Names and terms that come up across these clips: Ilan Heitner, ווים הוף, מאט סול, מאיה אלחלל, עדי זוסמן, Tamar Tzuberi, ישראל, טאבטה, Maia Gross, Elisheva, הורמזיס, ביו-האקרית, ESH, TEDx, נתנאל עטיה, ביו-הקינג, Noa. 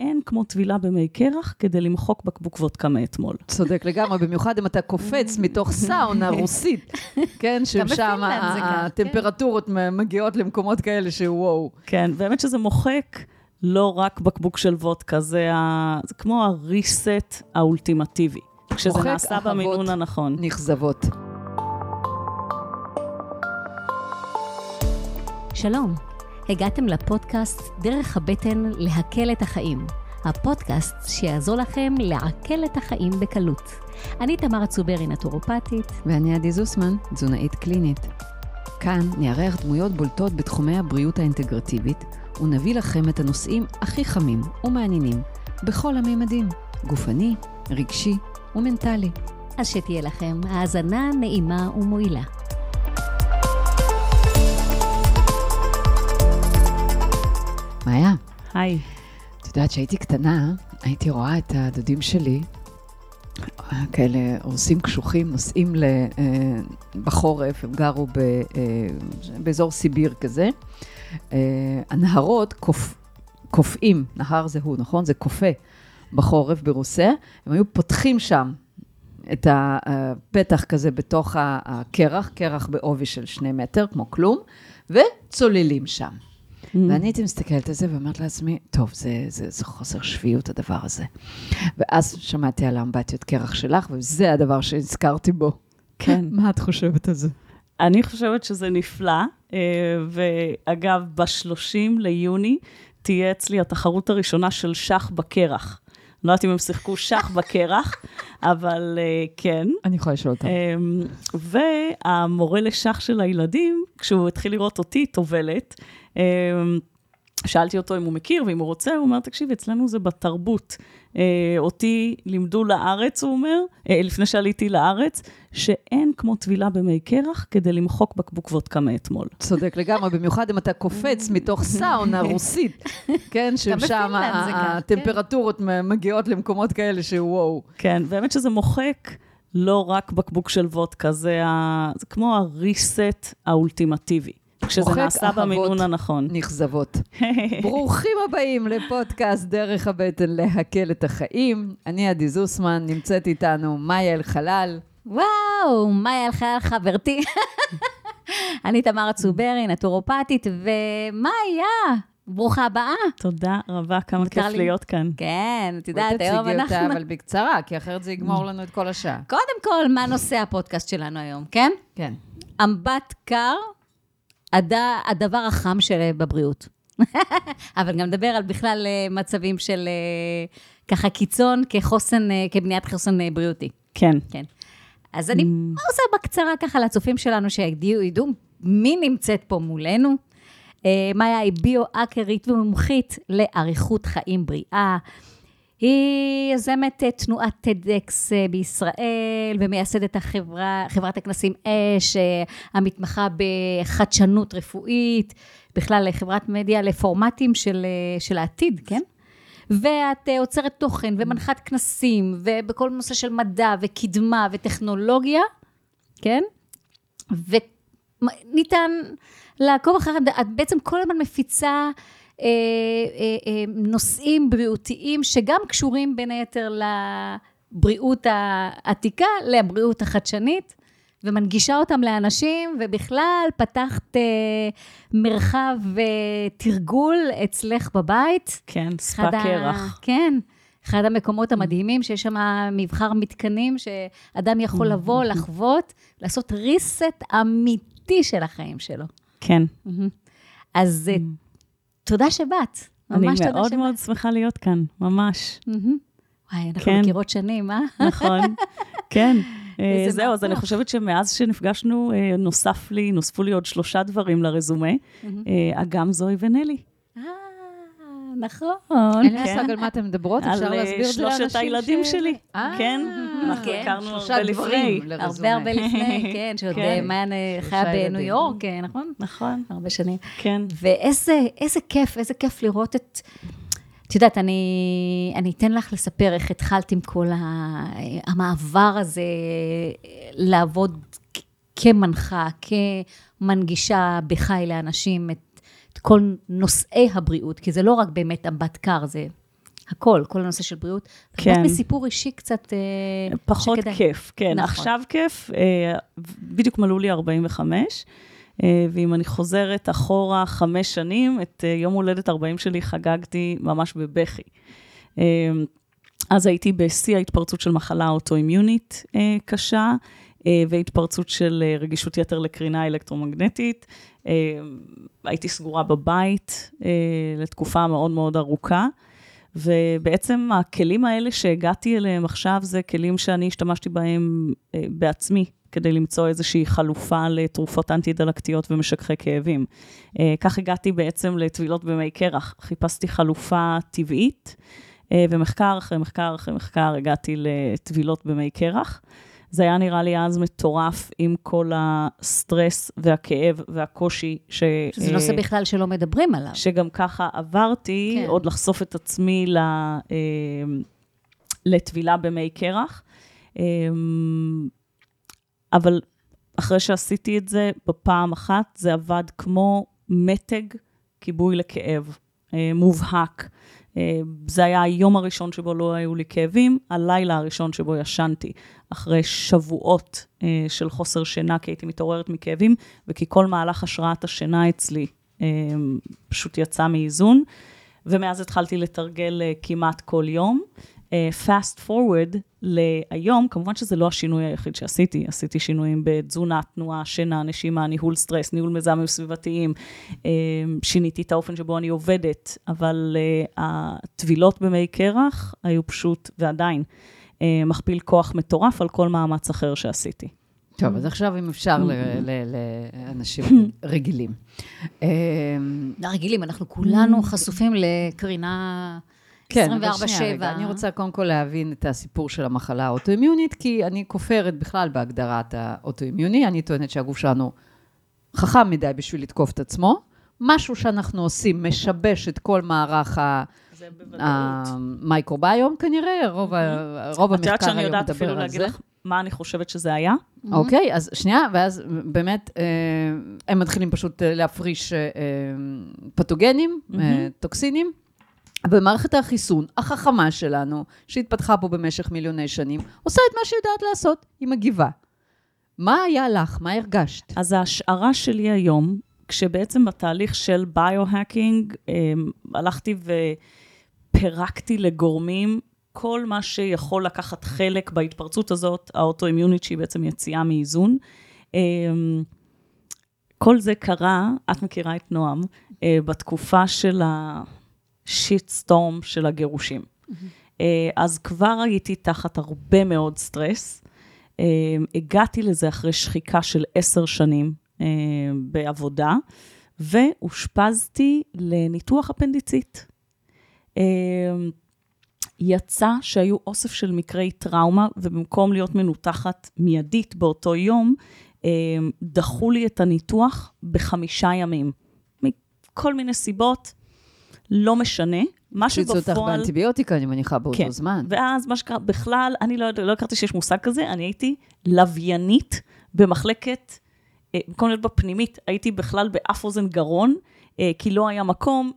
אין כמו טבילה במי קרח כדי למחוק בקבוקות כמה אתמול. צודק לגמרי, במיוחד אם אתה קופץ מתוך סאונה רוסית, כן, ששם הטמפרטורות מגיעות למקומות כאלה שוואו. כן, באמת שזה מוחק לא רק בקבוק של וודקה, זה כמו הריסט האולטימטיבי, כשזה נעשה במינון הנכון. נכזבות. שלום. הגעתם לפודקאסט דרך הבטן להקל את החיים. הפודקאסט שיעזור לכם לעכל את החיים בקלות. אני תמר צוברי, נטורופטית. ואני עדי זוסמן, תזונאית קלינית. כאן נערך דמויות בולטות בתחומי הבריאות האינטגרטיבית, ונביא לכם את הנושאים הכי חמים ומעניינים, בכל הממדים, גופני, רגשי ומנטלי. אז שתהיה לכם האזנה נעימה ומועילה. מאיה. היי. את יודעת, שהייתי קטנה, הייתי רואה את הדודים שלי, כאלה עושים קשוחים, נוסעים בחורף, הם גרו באזור סיביר כזה. הנהרות קופאים, נהר זה הוא, נכון? זה קופה בחורף ברוסיה. הם היו פותחים שם את הפתח כזה בתוך הקרח, קרח בעובי של 2 מטר, כמו כלום, וצוללים שם. ואני הייתי מסתכלת על זה ואומרת לעצמי, טוב, זה חוסר שפיות הדבר הזה. ואז שמעתי על האמבטיות קרח שלך, וזה הדבר שהזכרתי בו. כן. מה את חושבת על זה? אני חושבת שזה נפלא, ואגב, ב-30 ליוני, תהיה אצלי התחרות הראשונה של שח בקרח. לא יודעת אם הם שיחקו שח בקרח, אבל כן. אני יכולה לשאול אותם. והמורה לשח של הילדים, כשהוא התחיל לראות אותי תובלת, שאלתי אותו אם הוא מכיר ואם הוא רוצה, הוא אומר, תקשיב, אצלנו זה בתרבות. אותי לימדו לארץ, הוא אומר, לפני שעליתי לארץ, שאין כמו טבילה במי קרח כדי למחוק בקבוקות כמה אתמול. צודק לגמרי, במיוחד אם אתה קופץ מתוך סאונה רוסית, כן, ששם הטמפרטורות מגיעות למקומות כאלה שוואו. כן, באמת שזה מוחק לא רק בקבוק של וודקה, זה כמו הריסט האולטימטיבי. כשזה נעשה במינון הנכון. נכזבות. ברוכים הבאים לפודקאסט דרך הבטן להקל את החיים. אני עדי זוסמן, נמצאת איתנו מאיה אלחלל. וואו, מאיה אלחלל חברתי. אני תמר צוברי, נטורופטית, ומאיה, ברוכה הבאה. תודה רבה, כמה כיף להיות כאן. כן, את יודעת, היום אנחנו... תציגי אותה, אבל בקצרה, כי אחרת זה יגמור לנו את כל השעה. קודם כל, מה נושא הפודקאסט שלנו היום, כן? כן. אמבט קר. הדבר החם שלה בבריאות. אבל גם מדבר על בכלל מצבים של ככה קיצון, כחוסן, כבניית חוסן בריאותי. כן. כן. אז אני עושה בקצרה ככה לצופים שלנו שידעו מי נמצאת פה מולנו. מאיה היא ביו-אקרית ומומחית לאריכות חיים בריאה. היא יוזמת תנועת TEDx בישראל, ומייסדת חברת הכנסים ESH, המתמחה בחדשנות רפואית, בכלל חברת מדיה לפורמטים של העתיד, כן? ואת עוצרת תוכן ומנחת כנסים, ובכל נושא של מדע וקדמה וטכנולוגיה, כן? וניתן לעקוב אחר, את בעצם כל הזמן מפיצה... נושאים בריאותיים שגם קשורים בין היתר לבריאות העתיקה, לבריאות החדשנית, ומנגישה אותם לאנשים, ובכלל פתחת מרחב תרגול אצלך בבית. כן, ספא קרח. כן, אחד המקומות המדהימים שיש שם מבחר מתקנים שאדם יכול לבוא, לחוות, לעשות ריסט אמיתי של החיים שלו. כן. אז תודה שבאת. אני מאוד מאוד שמחה להיות כאן, ממש. וואי, אנחנו מכירות שנים, אה? נכון, כן. זהו, אז אני חושבת שמאז שנפגשנו, נוספו לי עוד 3 דברים לרזומה. אגם זוי ונלי. נכון. אין להשג על מה אתם מדברות, אפשר להסביר את זה לאנשים. על 3 הילדים שלי, כן. אנחנו הכרנו בלפני. הרבה לפני, כן, שעוד מעיין חיה בניו יורק, נכון? נכון. הרבה שנים. כן. ואיזה כיף לראות את... את יודעת, אני אתן לך לספר איך התחלת עם כל המעבר הזה, לעבוד כמנחה, כמנגישה בחי לאנשים, את כל נושאי הבריאות, כי זה לא רק באמת אמבט קר, זה הכל, כל הנושא של בריאות. כן. רק מסיפור אישי קצת פחות שכדאי. כיף, כן. נכון. עכשיו כיף, בדיוק מלאו לי 45, ואם אני חוזרת אחורה 5 שנים, את יום הולדת 40 שלי חגגתי ממש בבכי. אז הייתי בשיא ההתפרצות של מחלה אוטואימיונית קשה, והתפרצות של רגישות יתר לקרינה אלקטרומגנטית. הייתי סגורה בבית לתקופה מאוד מאוד ארוכה, ובעצם הכלים האלה שהגעתי אליהם עכשיו, זה כלים שאני השתמשתי בהם בעצמי, כדי למצוא איזושהי חלופה לתרופות אנטי-דלקתיות ומשככי כאבים. כך הגעתי בעצם לטבילות במי קרח, חיפשתי חלופה טבעית, ומחקר אחרי מחקר אחרי מחקר הגעתי לטבילות במי קרח. זה היה נראה לי אז מטורף עם כל הסטרס והכאב והקושי. שזה נושא בכלל שלא מדברים עליו. שגם ככה עברתי, כן. עוד לחשוף את עצמי לטבילה במי קרח. אבל אחרי שעשיתי את זה, בפעם אחת זה עבד כמו מתג כיבוי לכאב, מובהק. זה היה היום הראשון שבו לא היו לי כאבים, הלילה הראשון שבו ישנתי, אחרי שבועות של חוסר שינה, כי הייתי מתעוררת מכאבים, וכי כל מהלך השראת השינה אצלי פשוט יצא מאיזון, ומאז התחלתי לתרגל כמעט כל יום. fast forward להיום, כמובן שזה לא השינוי היחיד שעשיתי, עשיתי שינויים בתזונה, תנועה, שינה, נשימה, ניהול סטרס, ניהול מזהמים סביבתיים, שיניתי את האופן שבו אני עובדת, אבל הטבילות במי קרח היו פשוט, ועדיין, מכפיל כוח מטורף על כל מאמץ אחר שעשיתי. טוב, אז עכשיו אם אפשר לאנשים רגילים. רגילים, אנחנו כולנו חשופים לקרינה... 24/7. אני רוצה קודם כל להבין את הסיפור של המחלה האוטואימיונית, כי אני כופרת בכלל בהגדרת האוטואימיוני, אני טוענת שהגוף שלנו חכם מדי בשביל לתקוף את עצמו, משהו שאנחנו עושים משבש את כל מערך המייקרוביום כנראה, רוב המחקר היום מדבר על זה. את יודעת שאני יודעת אפילו להגיד לך מה אני חושבת שזה היה? אוקיי, אז שנייה, ואז באמת הם מתחילים פשוט להפריש פתוגנים, טוקסינים, במערכת החיסון החכמה שלנו, שהתפתחה פה במשך מיליוני שנים, עושה את מה שיודעת לעשות, היא מגיבה. מה היה לך? מה הרגשת? אז ההשערה שלי היום, כשבעצם בתהליך של ביו-הקינג, הלכתי ופרקתי לגורמים, כל מה שיכול לקחת חלק בהתפרצות הזאת, האוטואימיונית שהיא בעצם יציאה מאיזון. כל זה קרה, את מכירה את נועם, בתקופה של שיטסטורם של הגירושים. אז כבר הייתי תחת הרבה מאוד סטרס. הגעתי לזה אחרי שחיקה של 10 שנים בעבודה, והושפזתי לניתוח אפנדיצית. יצא שהיו אוסף של מקרי טראומה, ובמקום להיות מנותחת מיידית באותו יום, דחו לי את הניתוח ב5 ימים. מכל מיני סיבות, לא משנה, משהו בפועל... פיצו אותך באנטיביוטיקה, אני מניחה באותו זמן. ואז מה שקרה, בכלל, אני לא הכרתי שיש מושג כזה, אני הייתי לוויינית במחלקת, במקום להיות בפנימית, הייתי בכלל באף אוזן גרון, כי לא היה מקום,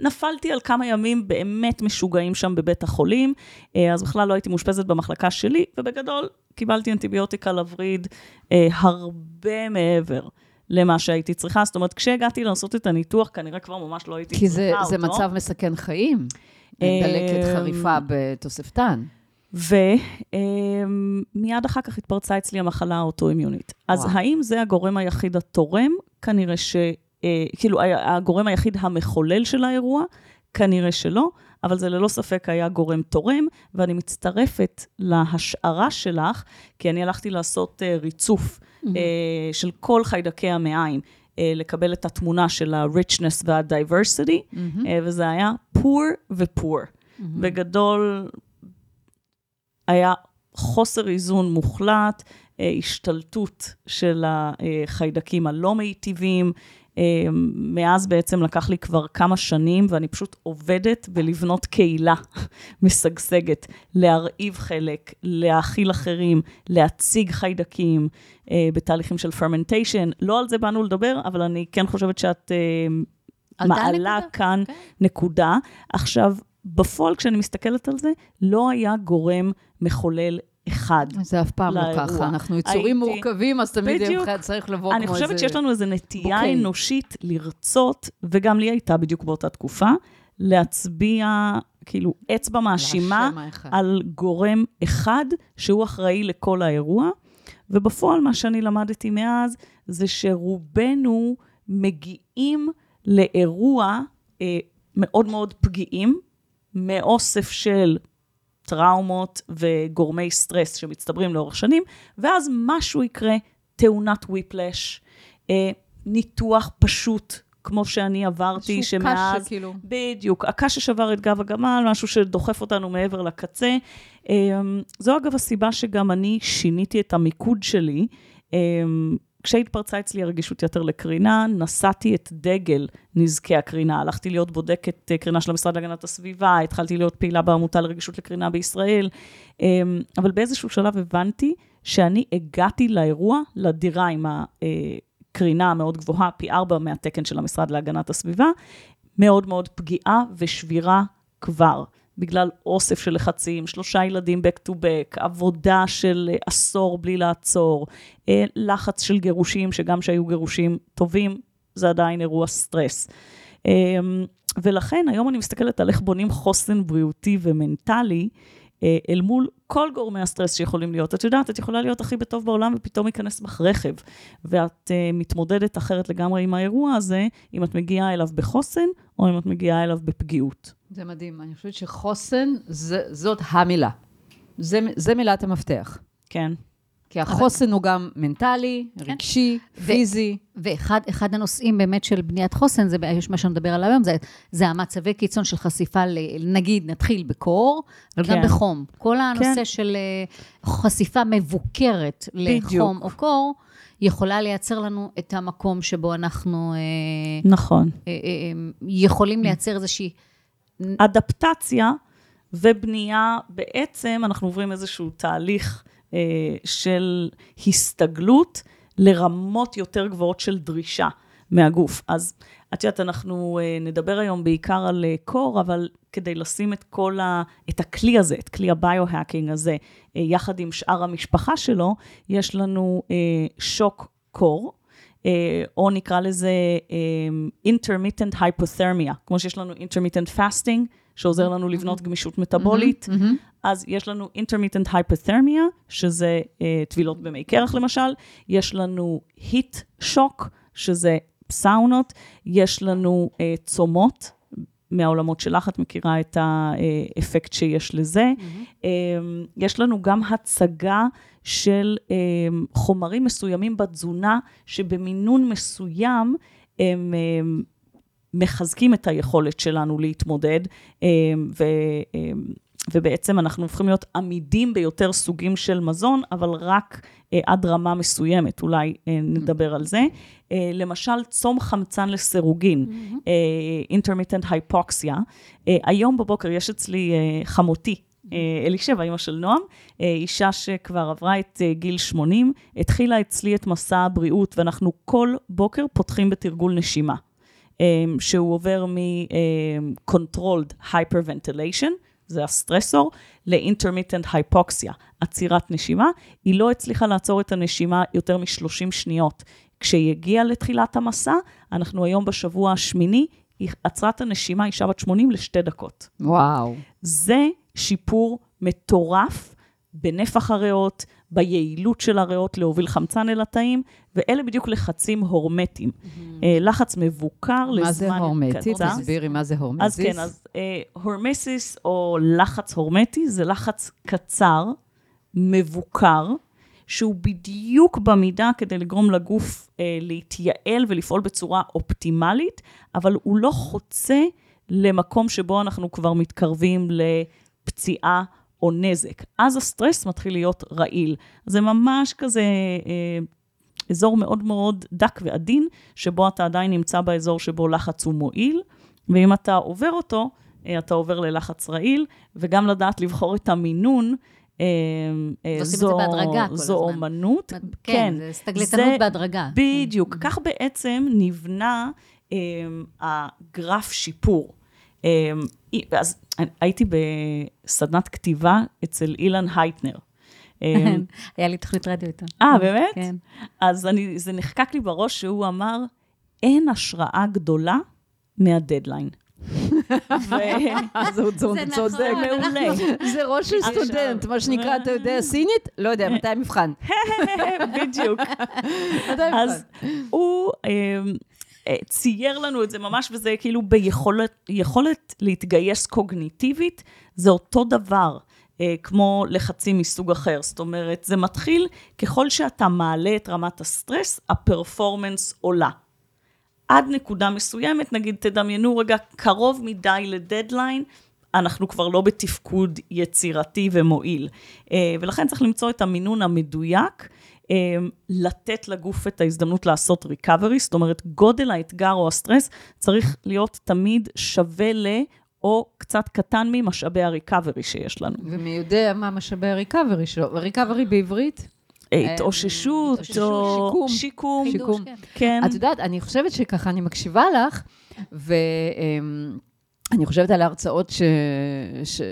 נפלתי על כמה ימים באמת משוגעים שם בבית החולים, אז בכלל לא הייתי מאושפזת במחלקה שלי, ובגדול קיבלתי אנטיביוטיקה לווריד הרבה מעבר. למה שהייתי צריכה, זאת אומרת, כשהגעתי לעשות את הניתוח, כנראה כבר ממש לא הייתי צריכה אותו. כי זה מצב מסכן חיים, דלקת חריפה בתוספתן. ומיד אחר כך התפרצה אצלי המחלה האוטואימיונית. אז האם זה הגורם היחיד התורם? כנראה ש... כאילו, הגורם היחיד המחולל של האירוע? כנראה שלא, אבל זה ללא ספק היה גורם תורם, ואני מצטרפת להשערה שלך, כי אני הלכתי לעשות ריצוף, של כל חיידקי המעיים, לקבל את התמונה של ה-richness וה-diversity, וזה היה poor ו-poor. בגדול, היה חוסר איזון מוחלט, השתלטות של החיידקים הלא מיטיבים, מאז בעצם לקח לי כבר כמה שנים, ואני פשוט עובדת בלבנות קהילה משגשגת, להרעיב חלק, להאכיל אחרים, להציג חיידקים, בתהליכים של פרמנטיישן. לא על זה באנו לדבר, אבל אני כן חושבת שאת מעלה כאן נקודה. עכשיו, בפועל, כשאני מסתכלת על זה, לא היה גורם מחולל אחד. זה אף פעם לא ככה, אנחנו יצורים מורכבים, אז תמיד צריך לבוא כמו איזה... אני חושבת שיש לנו איזו נטייה אנושית לרצות, וגם לי הייתה בדיוק באותה תקופה, להצביע, כאילו, אצבע מאשימה על גורם אחד, שהוא אחראי לכל האירוע, ובפועל מה שאני למדתי מאז, זה שרובנו מגיעים לאירוע מאוד מאוד פגיעים, מאוסף של טראומות וגורמי סטרס שמצטברים לאורך שנים, ואז משהו יקרה, תאונת וויפלש, ניתוח פשוט, כמו שאני עברתי, שמאז... קשה, כאילו. בדיוק, הקשה שבר את גב הגמל, משהו שדוחף אותנו מעבר לקצה. זו אגב הסיבה שגם אני שיניתי את המיקוד שלי. כשהתפרצה אצלי הרגישות יותר לקרינה, נסעתי את דגל נזקי הקרינה, הלכתי להיות בודקת קרינה של המשרד להגנת הסביבה, התחלתי להיות פעילה בעמותה לרגישות לקרינה בישראל, אבל באיזשהו שלב הבנתי שאני הגעתי לאירוע, לדירה עם הקרינה המאוד גבוהה, פי 4 מהתקן של המשרד להגנת הסביבה, מאוד מאוד פגיעה ושבירה כבר, בגלל אוסף של לחצים, 3 ילדים back to back, עבודה של עשור בלי לעצור, לחץ של גירושים, שגם שהיו גירושים טובים, זה עדיין אירוע סטרס. ולכן היום אני מסתכלת על איך בונים חוסן בריאותי ומנטלי, אל מול כל גורמי הסטרס שיכולים להיות. את יודעת, את יכולה להיות הכי בטוב בעולם, ופתאום ייכנס בך רכב, ואת מתמודדת אחרת לגמרי עם האירוע הזה, אם את מגיעה אליו בחוסן, או אם את מגיעה אליו בפגיעות. זה מדהים, אני חושבת שחוסן, זאת המילה. זה מילת המפתח. כן. כי החוסן הוא גם מנטלי, רגשי, פיזי. ואחד הנושאים באמת של בניית חוסן, זה מה שנדבר עליו היום, זה המצבי קיצון של חשיפה, נגיד נתחיל בקור, אבל גם בחום. כל הנושא של חשיפה מבוקרת לחום או קור, יכולה לייצר לנו את המקום שבו אנחנו... נכון. יכולים לייצר איזושהי... אדפטציה ובנייה, בעצם אנחנו עוברים איזשהו תהליך של הסתגלות לרמות יותר גבוהות של דרישה מהגוף. אז את יודעת, אנחנו נדבר היום בעיקר על קור, אבל כדי לשים את כל את הכלי הזה, את כלי הביו-האקינג הזה, יחד עם שאר המשפחה שלו, יש לנו שוק קור, או נקרא לזה intermittent hypothermia, כמו שיש לנו intermittent fasting, שעוזר לנו לבנות גמישות מטאבולית, אז יש לנו intermittent hypothermia, שזה תבילות במי קרח למשל, יש לנו heat shock, שזה סאונות, יש לנו צומות, מהעולמות שלך, את מכירה את האפקט שיש לזה. יש לנו גם הצגה של חומרים מסוימים בתזונה, שבמינון מסוים הם מחזקים את היכולת שלנו להתמודד, ובעצם אנחנו הופכים להיות עמידים ביותר סוגים של מזון, אבל רק עד רמה מסוימת, אולי נדבר על זה. למשל, צום חמצן לסירוגין, intermittent hypoxia. היום בבוקר יש אצלי חמותי, אלישבע, אמא של נועם, אישה שכבר עברה את גיל 80, התחילה אצלי את מסע הבריאות, ואנחנו כל בוקר פותחים בתרגול נשימה, שהוא עובר מ-controlled hyperventilation, זה הסטרסור, ל-intermittent hypoxia, עצירת נשימה. היא לא הצליחה לעצור את הנשימה יותר מ-30 שניות. כשהיא הגיעה לתחילת המסע, אנחנו היום בשבוע השמיני, היא עצרה את הנשימה, אישה בת 80 ל2 דקות. וואו. זה שיפור מטורף בנפח הריאות, ביעילות של הריאות להוביל חמצן אל התאים, ואלה בדיוק לחצים הורמטיים. לחץ מבוקר לזמן קצר. מה זה הורמטי? תסבירי מה זה הורמזיס. אז כן, אז הורמזיס או לחץ הורמטי, זה לחץ קצר, מבוקר, שהוא בדיוק במידה כדי לגרום לגוף להתייעל ולפעול בצורה אופטימלית, אבל הוא לא חוצה למקום שבו אנחנו כבר מתקרבים לפציעה או נזק. אז הסטרס מתחיל להיות רעיל. זה ממש כזה אזור מאוד מאוד דק ועדין, שבו אתה עדיין נמצא באזור שבו לחץ הוא מועיל, ואם אתה עובר אותו, אתה עובר ללחץ רעיל, וגם לדעת לבחור את המינון, זו אומנות. כן, זה סתגלתנות בהדרגה. בדיוק. כך בעצם נבנה הגרף שיפור. אז הייתי בסדנת כתיבה אצל אילן הייטנר. היה לי תוכנית רדיו איתו. באמת? כן. אז זה נחקק לי בראש שהוא אמר, אין השראה גדולה מהדדליין. זה צודק, מעולה. זה ראש של סטודנט, מה שנקרא, אתה יודע סינית? לא יודע, מתי מבחן. בדיוק. אז הוא צייר לנו את זה ממש, וזה כאילו ביכולת להתגייס קוגניטיבית, זה אותו דבר. כמו לחצים מסוג אחר, זאת אומרת, זה מתחיל, ככל שאתה מעלה את רמת הסטרס, הפרפורמנס עולה. עד נקודה מסוימת, נגיד, תדמיינו רגע, קרוב מדי לדדליין, אנחנו כבר לא בתפקוד יצירתי ומועיל. ולכן צריך למצוא את המינון המדויק, לתת לגוף את ההזדמנות לעשות recovery, זאת אומרת, גודל האתגר או הסטרס, צריך להיות תמיד שווה ל... או קצת קטן ממשאבי הריקאברי שיש לנו. ומי יודע מה משאבי הריקאברי שלו? הריקאברי בעברית? התאוששות, או שיקום. שיקום. כן. את יודעת, אני חושבת שככה אני מקשיבה לך, ואני חושבת על ההרצאות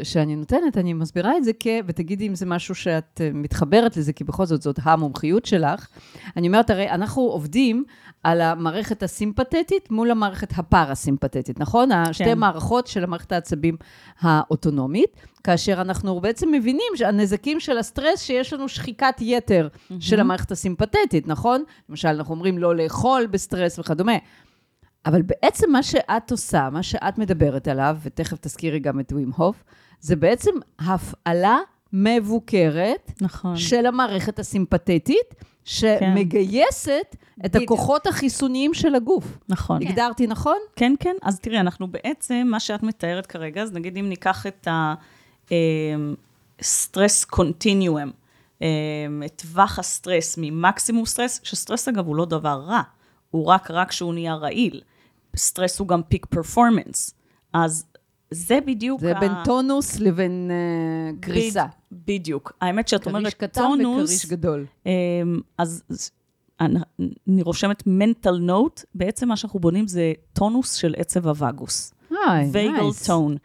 שאני נותנת, אני מסבירה את זה ותגידי אם זה משהו שאת מתחברת לזה, כי בכל זאת זאת המומחיות שלך. אני אומרת, הרי אנחנו עובדים, על המערכת הסימפתטית מול המערכת הפרסימפתטית, נכון? כן. שתי מערכות של המערכת העצבים האוטונומית, כאשר אנחנו בעצם מבינים שהנזקים של הסטרס שיש לנו שחיקת יתר של המערכת הסימפתטית, נכון? למשל, אנחנו אומרים לא לאכול בסטרס וכדומה. אבל בעצם מה שאת עושה, מה שאת מדברת עליו, ותכף תזכירי גם את ווים הוף, זה בעצם הפעלה מבוקרת נכון. של המערכת הסימפתטית, שמגייסת את הכוחות החיסוניים של הגוף. נכון. הגדרתי נכון? כן, כן. אז תראי, אנחנו בעצם, מה שאת מתארת כרגע, אז נגיד אם ניקח את הסטרס קונטיניום, את טווח הסטרס ממקסימום סטרס, שסטרס אגב הוא לא דבר רע, הוא רק שהוא נהיה רעיל. סטרס הוא גם פיק פרפורמנס. אז זה בדיוק... זה בין טונוס לבין קריסה. בדיוק. האמת שאת אומרת טונוס... וקריש גדול. אז אני רושמת mental note, בעצם מה שאנחנו בונים זה טונוס של עצב הווגוס. וייגל טון.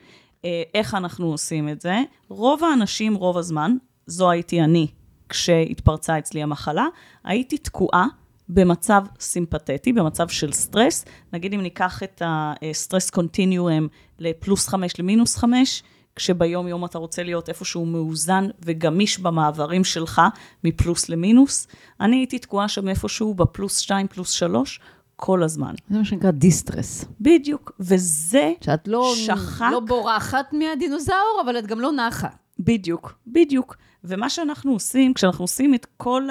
איך אנחנו עושים את זה? רוב האנשים, רוב הזמן, זו הייתי אני, כשהתפרצה אצלי המחלה, הייתי תקועה במצב סימפתטי, במצב של סטרס. נגיד אם ניקח את הסטרס קונטיניום לפלוס 5 למינוס 5, כשביום יום אתה רוצה להיות איפשהו מאוזן וגמיש במעברים שלך מפלוס למינוס. אני הייתי תקועה שם איפשהו בפלוס 2, פלוס 3, כל הזמן. זה מה שנקרא דיסטרס. בדיוק, וזה שאת לא בורחת מהדינוזאור, אבל את גם לא נחה. בדיוק, בדיוק. ומה שאנחנו עושים, כשאנחנו עושים את כל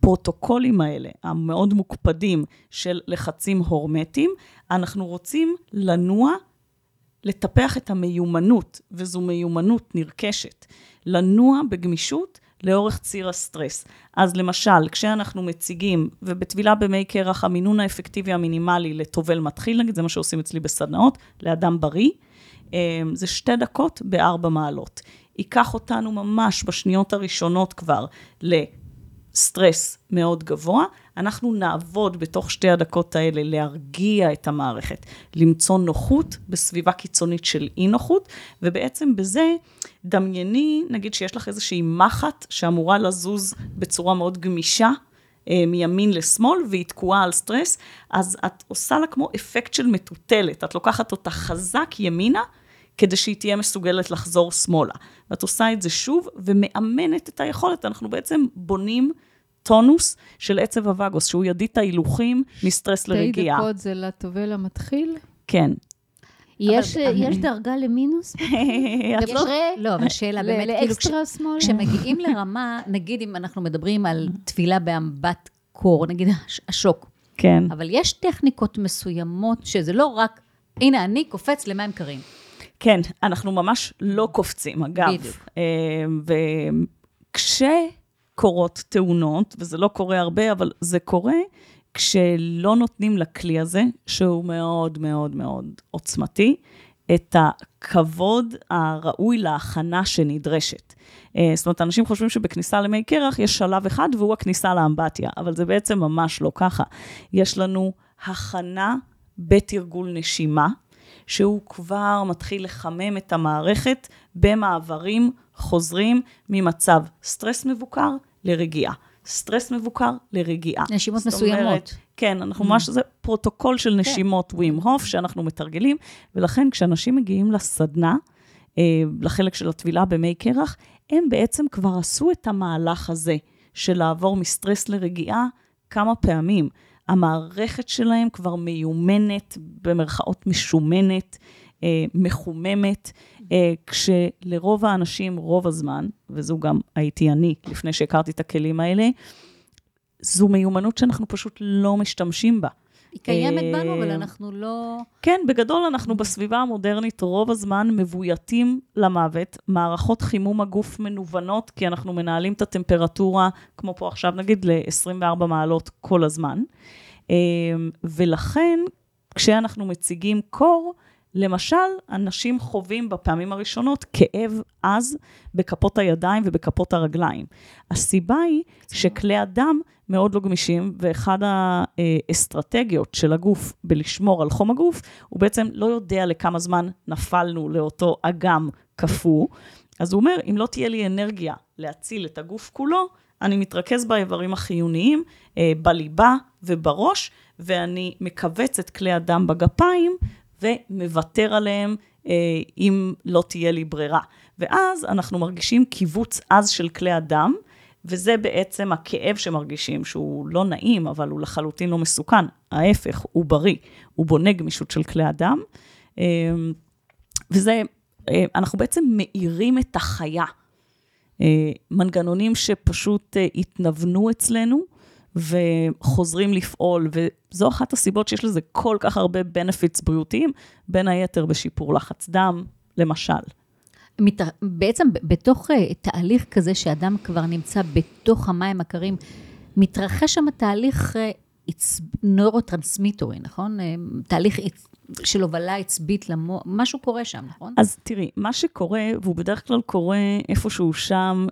הפרוטוקולים האלה, המאוד מוקפדים של לחצים הורמטיים, אנחנו רוצים לנוע, לטפח את המיומנות, וזו מיומנות נרכשת, לנוע בגמישות לאורך ציר הסטרס. אז למשל, כשאנחנו מציגים, ובטבילה במי קרח, המינון האפקטיבי המינימלי לטובל מתחיל, נגיד, זה מה שעושים אצלי בסדנאות, לאדם בריא, זה 2 דקות ב4 מעלות. ייקח אותנו ממש בשניות הראשונות כבר סטרס מאוד גבוה, אנחנו נעבוד בתוך 2 הדקות האלה, להרגיע את המערכת, למצוא נוחות בסביבה קיצונית של אי נוחות, ובעצם בזה דמייני, נגיד שיש לך איזושהי מחט, שאמורה לזוז בצורה מאוד גמישה, מימין לשמאל, והיא תקועה על סטרס, אז את עושה לה כמו אפקט של מטוטלת, את לוקחת אותה חזק ימינה, כדי שהיא תהיה מסוגלת לחזור שמאלה. ואת עושה את זה שוב, ומאמנת את היכולת. אנחנו בעצם בונים טונוס של עצב הווגוס, שהוא ידיד ההילוכים מסטרס לרגיעה. 2 דקות זה לטובל המתחיל? כן. יש דרגה למינוס? לא, אבל שאלה באמת, כאילו כשמגיעים לרמה, נגיד אם אנחנו מדברים על תפילה באמבט קור, נגיד השוק. כן. אבל יש טכניקות מסוימות, שזה לא רק, הנה אני קופץ למים קרים. כן, אנחנו ממש לא קופצים, אגב. בדיוק. וכשקורות תאונות, וזה לא קורה הרבה, אבל זה קורה, כשלא נותנים לכלי הזה, שהוא מאוד מאוד מאוד עוצמתי, את הכבוד הראוי להכנה שנדרשת. זאת אומרת, אנשים חושבים שבכניסה למי קרח יש שלב אחד, והוא הכניסה לאמבטיה, אבל זה בעצם ממש לא ככה. יש לנו הכנה בתרגול נשימה, שהוא כבר מתחיל לחמם את המערכת במעברים חוזרים ממצב סטרס מבוקר לרגיעה. סטרס מבוקר לרגיעה. נשימות מסוימות. כן, אנחנו ממש, זה פרוטוקול של נשימות ווים הוף שאנחנו מתרגלים, ולכן כשאנשים מגיעים לסדנה, לחלק של התבילה במי קרח, הם בעצם כבר עשו את המהלך הזה של לעבור מסטרס לרגיעה כמה פעמים. המערכת שלהם כבר מיומנת, במרכאות משומנת, מחוממת, כשלרוב האנשים, רוב הזמן, וזו גם הייתי אני, לפני שהכרתי את הכלים האלה, זו מיומנות שאנחנו פשוט לא משתמשים בה. היא קיימת בנו, אבל אנחנו לא... כן, בגדול אנחנו בסביבה המודרנית, רוב הזמן מבויתים למוות, מערכות חימום הגוף מנוונות, כי אנחנו מנהלים את הטמפרטורה, כמו פה עכשיו נגיד, ל-24 מעלות כל הזמן. ולכן, כשאנחנו מציגים קור, למשל, אנשים חווים בפעמים הראשונות כאב אז בכפות הידיים ובכפות הרגליים. הסיבה היא שכלי הדם מאוד לא גמישים, ואחד האסטרטגיות של הגוף בלשמור על חום הגוף, הוא בעצם לא יודע לכמה זמן נפלנו לאותו אגם כפו. אז הוא אומר, אם לא תהיה לי אנרגיה להציל את הגוף כולו, אני מתרכז באיברים החיוניים, בליבה ובראש, ואני מקווץ את כלי הדם בגפיים, ומוותר עליהם אם לא תהיה לי ברירה. ואז אנחנו מרגישים קיבוץ אז של כלי הדם, וזה בעצם הכאב שמרגישים, שהוא לא נעים, אבל הוא לחלוטין לא מסוכן. ההפך, הוא בריא, הוא בונה גמישות של כלי הדם. וזה, אנחנו בעצם מאירים את החיה. מנגנונים שפשוט התנוונו אצלנו, וחוזרים לפעול, וזו אחת הסיבות שיש לזה כל כך הרבה benefits בריאותיים, בין היתר בשיפור לחץ דם, למשל. בעצם בתוך תהליך כזה שאדם כבר נמצא בתוך המים הקרים, מתרחש שם תהליך נורוטרנסמיטורי, נכון? תהליך של הובלה עצבית למוח, משהו קורה שם, נכון? אז תראי, מה שקורה, והוא בדרך כלל קורה איפשהו שם,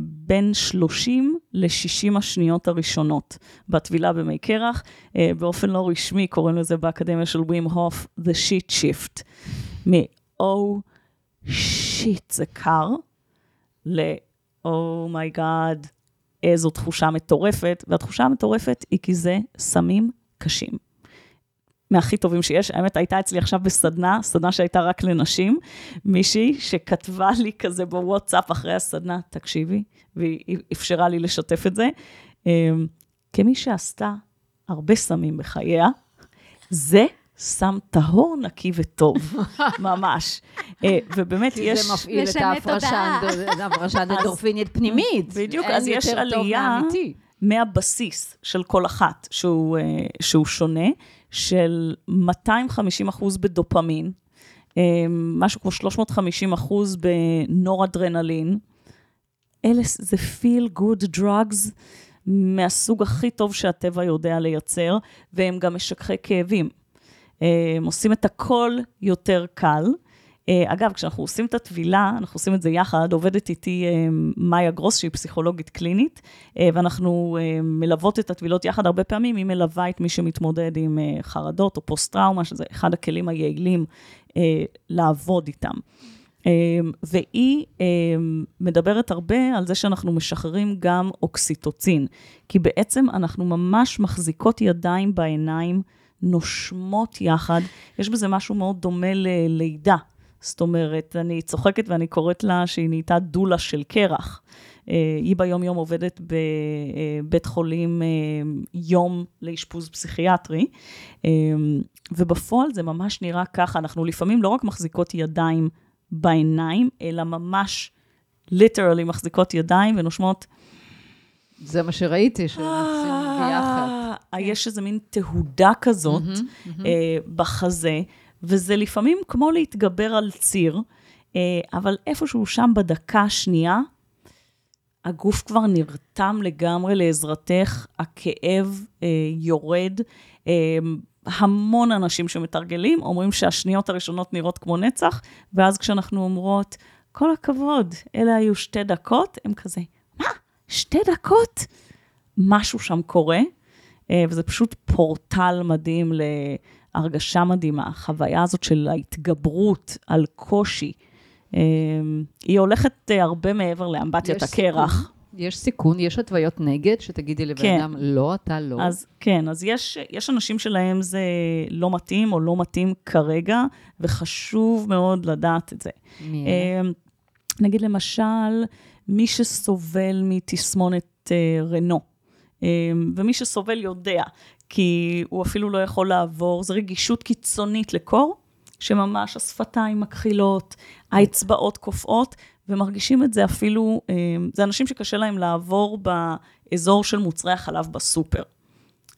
בין 30 ל-60 השניות הראשונות, בתבילה במי קרח, באופן לא רשמי, קוראים לזה באקדמיה של ווים הוף, the shit shift, מ-oh shit זה קר, ל-oh my god, איזו תחושה מטורפת, והתחושה המטורפת היא כי זה סמים קשים. מהכי טובים שיש, האמת הייתה אצלי עכשיו בסדנה, סדנה שהייתה רק לנשים, מישהי שכתבה לי כזה בוואטסאפ אחרי הסדנה, תקשיבי, והיא אפשרה לי לשתף את זה, כמי שעשתה הרבה סמים בחייה, זה שם טהור נקי וטוב, ממש. ובאמת יש... זה מפעיל את ההפרשה אנדורפינית פנימית. בדיוק, אז יש עלייה מהבסיס של כל אחת, שהוא שונה, של 250% בדופמין, משהו כמו 350% בנורדרנלין, אלה זה feel good drugs, מהסוג הכי טוב שהטבע יודע לייצר, והם גם משככי כאבים. עושים את הכל יותר קל. אגב, כשאנחנו עושים את התבילה, אנחנו עושים את זה יחד, עובדת איתי מאיה גרוס, שהיא פסיכולוגית קלינית, ואנחנו מלוות את התבילות יחד הרבה פעמים, היא מלווה את מי שמתמודד עם חרדות או פוסט-טראומה, שזה אחד הכלים היעילים לעבוד איתם. והיא מדברת הרבה על זה שאנחנו משחררים גם אוקסיטוצין, כי בעצם אנחנו ממש מחזיקות ידיים בעיניים, נושמות יחד, יש בזה משהו מאוד דומה ללידה, זאת אומרת, אני צוחקת ואני קוראת לה שהיא נהייתה דולה של קרח, היא ביום יום עובדת בבית חולים יום לאשפוז פסיכיאטרי, ובפועל זה ממש נראה ככה, אנחנו לפעמים לא רק מחזיקות ידיים בעיניים, אלא ממש ליטרלי מחזיקות ידיים ונושמות, זה מה שראיתי, שעושים ביחד. יש איזה מין תהודה כזאת בחזה, וזה לפעמים כמו להתגבר על ציר, אבל איפשהו שם בדקה השנייה, הגוף כבר נרתם לגמרי לעזרתך, הכאב יורד, המון אנשים שמתרגלים, אומרים שהשניות הראשונות נראות כמו נצח, ואז כשאנחנו אומרות, כל הכבוד, אלה היו 2 דקות, הם כזה, מה? 2 דקות, משהו שם קורה, וזה פשוט פורטל מדהים הרגשה מדהימה, החוויה הזאת של ההתגברות על קושי, היא הולכת הרבה מעבר לאמבטיית הקרח. יש סיכון, יש התוויות נגד, שתגידי לבן אדם, לא, אתה לא. אז כן, אז יש אנשים שלהם זה לא מתאים, או לא מתאים כרגע, וחשוב מאוד לדעת את זה. נגיד למשל, מי שסובל מתסמונת רנו, ומי שסובל יודע, כי הוא אפילו לא יכול לעבור, זה רגישות קיצונית לקור, שממש השפתיים מכחילות, האצבעות קופאות, ומרגישים את זה אפילו, זה אנשים שקשה להם לעבור באזור של מוצרי החלב בסופר.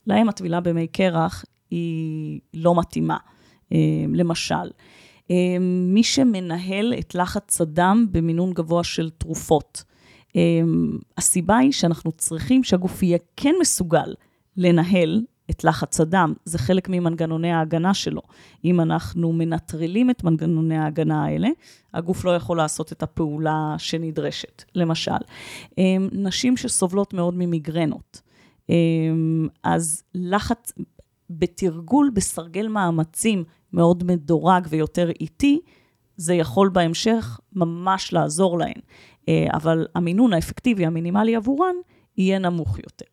להם הטבילה במי קרח היא לא מתאימה, למשל. מי שמנהל את לחץ הדם במינון גבוה של תרופות. הסיבה היא שאנחנו צריכים שהגוף יהיה כן מסוגל לנהל את לחץ הדם, זה חלק ממנגנוני ההגנה שלו. אם אנחנו מנטרלים את מנגנוני ההגנה האלה, הגוף לא יכול לעשות את הפעולה שנדרשת, למשל. נשים שסובלות מאוד ממיגרנות, אז לחץ בתרגול, בסרגל מאמצים מאוד מדורג ויותר איטי, זה יכול בהמשך ממש לעזור להן. אבל המינון האפקטיבי, המינימלי עבורן, יהיה נמוך יותר.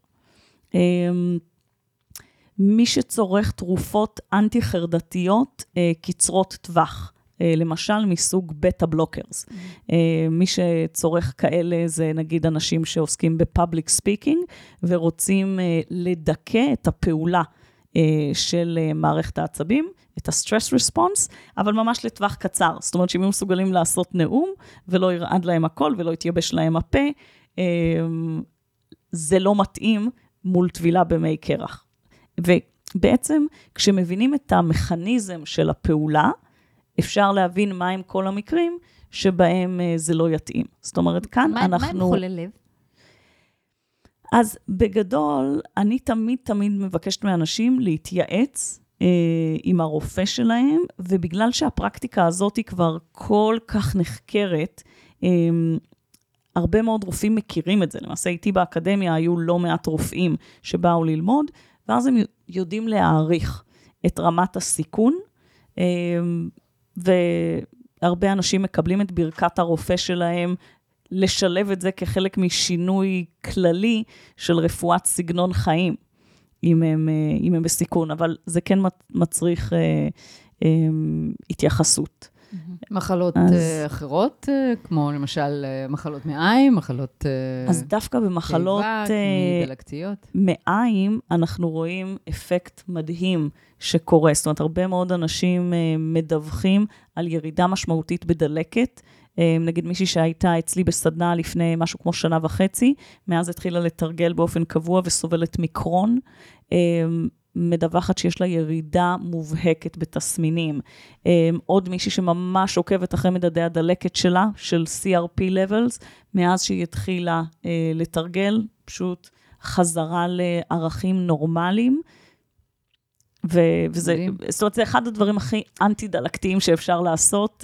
מי שצורך תרופות אנטי-חרדתיות קצרות טווח, למשל מסוג בטה בלוקרס. מי שצורך כאלה זה נגיד אנשים שעוסקים בפאבליק ספיקינג, ורוצים לדכא את הפעולה של מערכת העצבים, את הסטרס רספונס, אבל ממש לטווח קצר. זאת אומרת, שהם מסוגלים לעשות נאום, ולא ירעד להם הכל, ולא יתייבש להם הפה, זה לא מתאים מול טבילה במי קרח. ובעצם, כשמבינים את המכניזם של הפעולה, אפשר להבין מה הם כל המקרים, שבהם זה לא יתאים. זאת אומרת, כאן אנחנו... מה הם חולי לב? אז בגדול, אני תמיד מבקשת מאנשים להתייעץ עם הרופא שלהם, ובגלל שהפרקטיקה הזאת היא כבר כל כך נחקרת, הרבה מאוד רופאים מכירים את זה. למעשה, איתי באקדמיה היו לא מעט רופאים שבאו ללמוד, ואז הם יודעים להעריך את רמת הסיכון, והרבה אנשים מקבלים את ברכת הרופא שלהם, לשלב את זה כחלק משינוי כללי של רפואת סגנון חיים, אם הם בסיכון, אבל זה כן מצריך התייחסות. מחלות אחרות, כמו למשל מחלות מעיים, מחלות... אז דווקא במחלות מעיים, אנחנו רואים אפקט מדהים שקורה. זאת אומרת, הרבה מאוד אנשים מדווחים על ירידה משמעותית בדלקת, נגיד מישהי שהייתה אצלי בסדנה לפני משהו כמו 1.5 שנה, מאז התחילה לתרגל באופן קבוע וסובלת מיקרון, מדווחת שיש לה ירידה מובהקת בתסמינים. עוד מישהי שממש עוקבת אחרי מדדי הדלקת שלה, של CRP levels, מאז שהיא התחילה לתרגל, פשוט חזרה לערכים נורמליים, זאת אומרת, זה אחד הדברים הכי אנטי-דלקתיים שאפשר לעשות,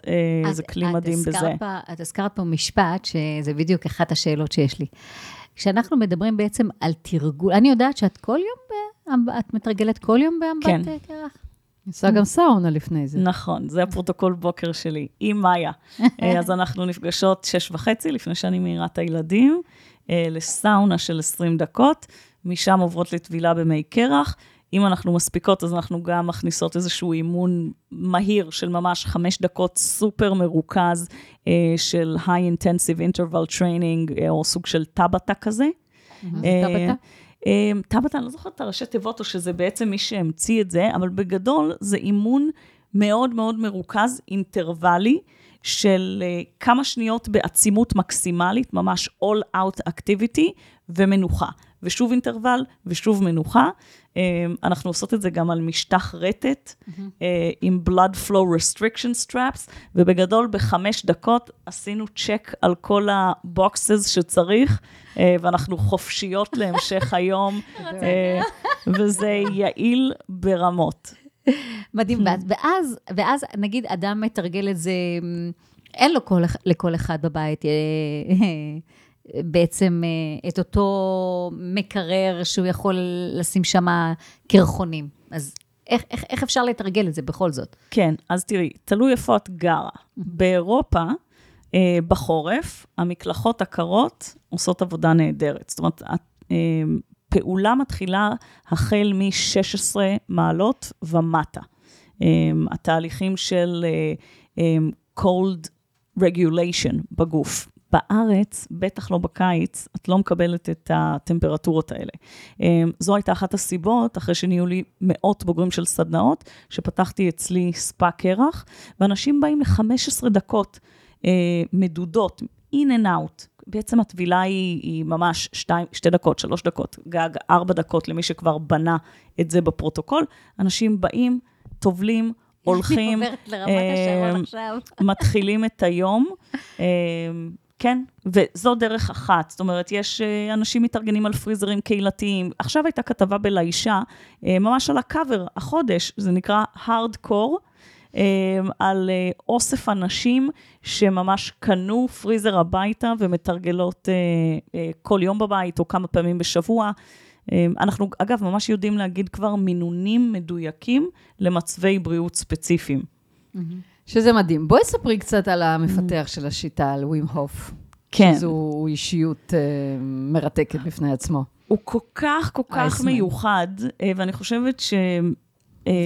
זה כלי מדהים בזה. את הזכרת פה משפט, שזה בדיוק אחת השאלות שיש לי. כשאנחנו מדברים בעצם על תרגול, אני יודעת שאת כל יום, את מתרגלת כל יום באמבט קרח? עושה גם סאונה לפני זה. נכון, זה הפרוטוקול בוקר שלי, עם מאיה. אז אנחנו נפגשות 6:30, לפני שאני מעירה את הילדים, לסאונה של 20 דקות, משם עוברות לטבילה במי קרח, אם אנחנו מספיקות, אז אנחנו גם מכניסות איזשהו אימון מהיר של ממש 5 דקות סופר מרוכז של high intensive interval training, או סוג של טאבטה כזה. טאבטה, אני לא זוכרת את הראשי תיבות, או שזה בעצם מי שהמציא את זה, אבל בגדול זה אימון מאוד מאוד מרוכז, אינטרוואלי, של כמה שניות בעצימות מקסימלית, ממש all out activity ומנוחה. ושוב אינטרוול, ושוב מנוחה. אנחנו עושות את זה גם על משטח רטט, עם blood flow restriction straps, ובגדול ב5 דקות עשינו צ'ק על כל הבוקסס שצריך, ואנחנו חופשיות להמשך היום, וזה יעיל ברמות. מדהים, ואז נגיד אדם מתרגל את זה, אין לו לכל אחד בבית, בעצם את אותו מקרר שהוא יכול לשים שמה קרחונים. אז איך אפשר לתרגל את זה בכל זאת? כן, אז תראי, תלוי איפה את גרה. באירופה, בחורף, המקלחות הקרות עושות עבודה נהדרת. זאת אומרת, הפעולה מתחילה החל מ-16 מעלות ומטה. התהליכים של cold regulation בגוף. בארץ, בטח לא בקיץ, את לא מקבלת את הטמפרטורות האלה. זו הייתה אחת הסיבות, אחרי שניהיו לי מאות בוגרים של סדנאות, שפתחתי אצלי ספא קרח, ואנשים באים ל-15 דקות מדודות, in and out. בעצם הטבילה היא ממש 2 דקות, 3 דקות, גג 4 דקות, למי שכבר בנה את זה בפרוטוקול. אנשים באים, טובלים, הולכים, מתחילים את היום, כן, וזו דרך אחת, זאת אומרת, יש אנשים מתארגנים על פריזרים קהילתיים, עכשיו הייתה כתבה בלאישה, ממש על הקאבר, החודש, זה נקרא Hardcore, על אוסף אנשים שממש קנו פריזר הביתה, ומתרגלות כל יום בבית, או כמה פעמים בשבוע, אנחנו, אגב, ממש יודעים להגיד כבר מינונים מדויקים למצבי בריאות ספציפיים. שזה מדהים. בואי ספרי קצת על המפתח של השיטה, על ווים הוף. כן. שזו אישיות מרתקת בפני עצמו. הוא כל כך, כל כך מיוחד, ואני חושבת ש...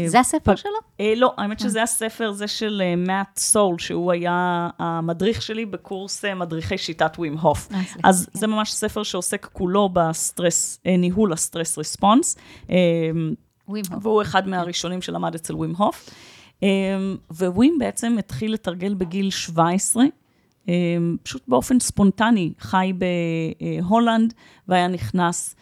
זה הספר שלו? לא, האמת שזה הספר, זה של מאט סול, שהוא היה המדריך שלי בקורס מדריכי שיטת ווים הוף. אז זה ממש ספר שעוסק כולו בסטרס, ניהול הסטרס ריספונס. והוא אחד מהראשונים שלמד אצל ווים הוף. ווים בעצם התחיל לתרגל בגיל 17, פשוט באופן ספונטני, חי בהולנד, והיה נכנס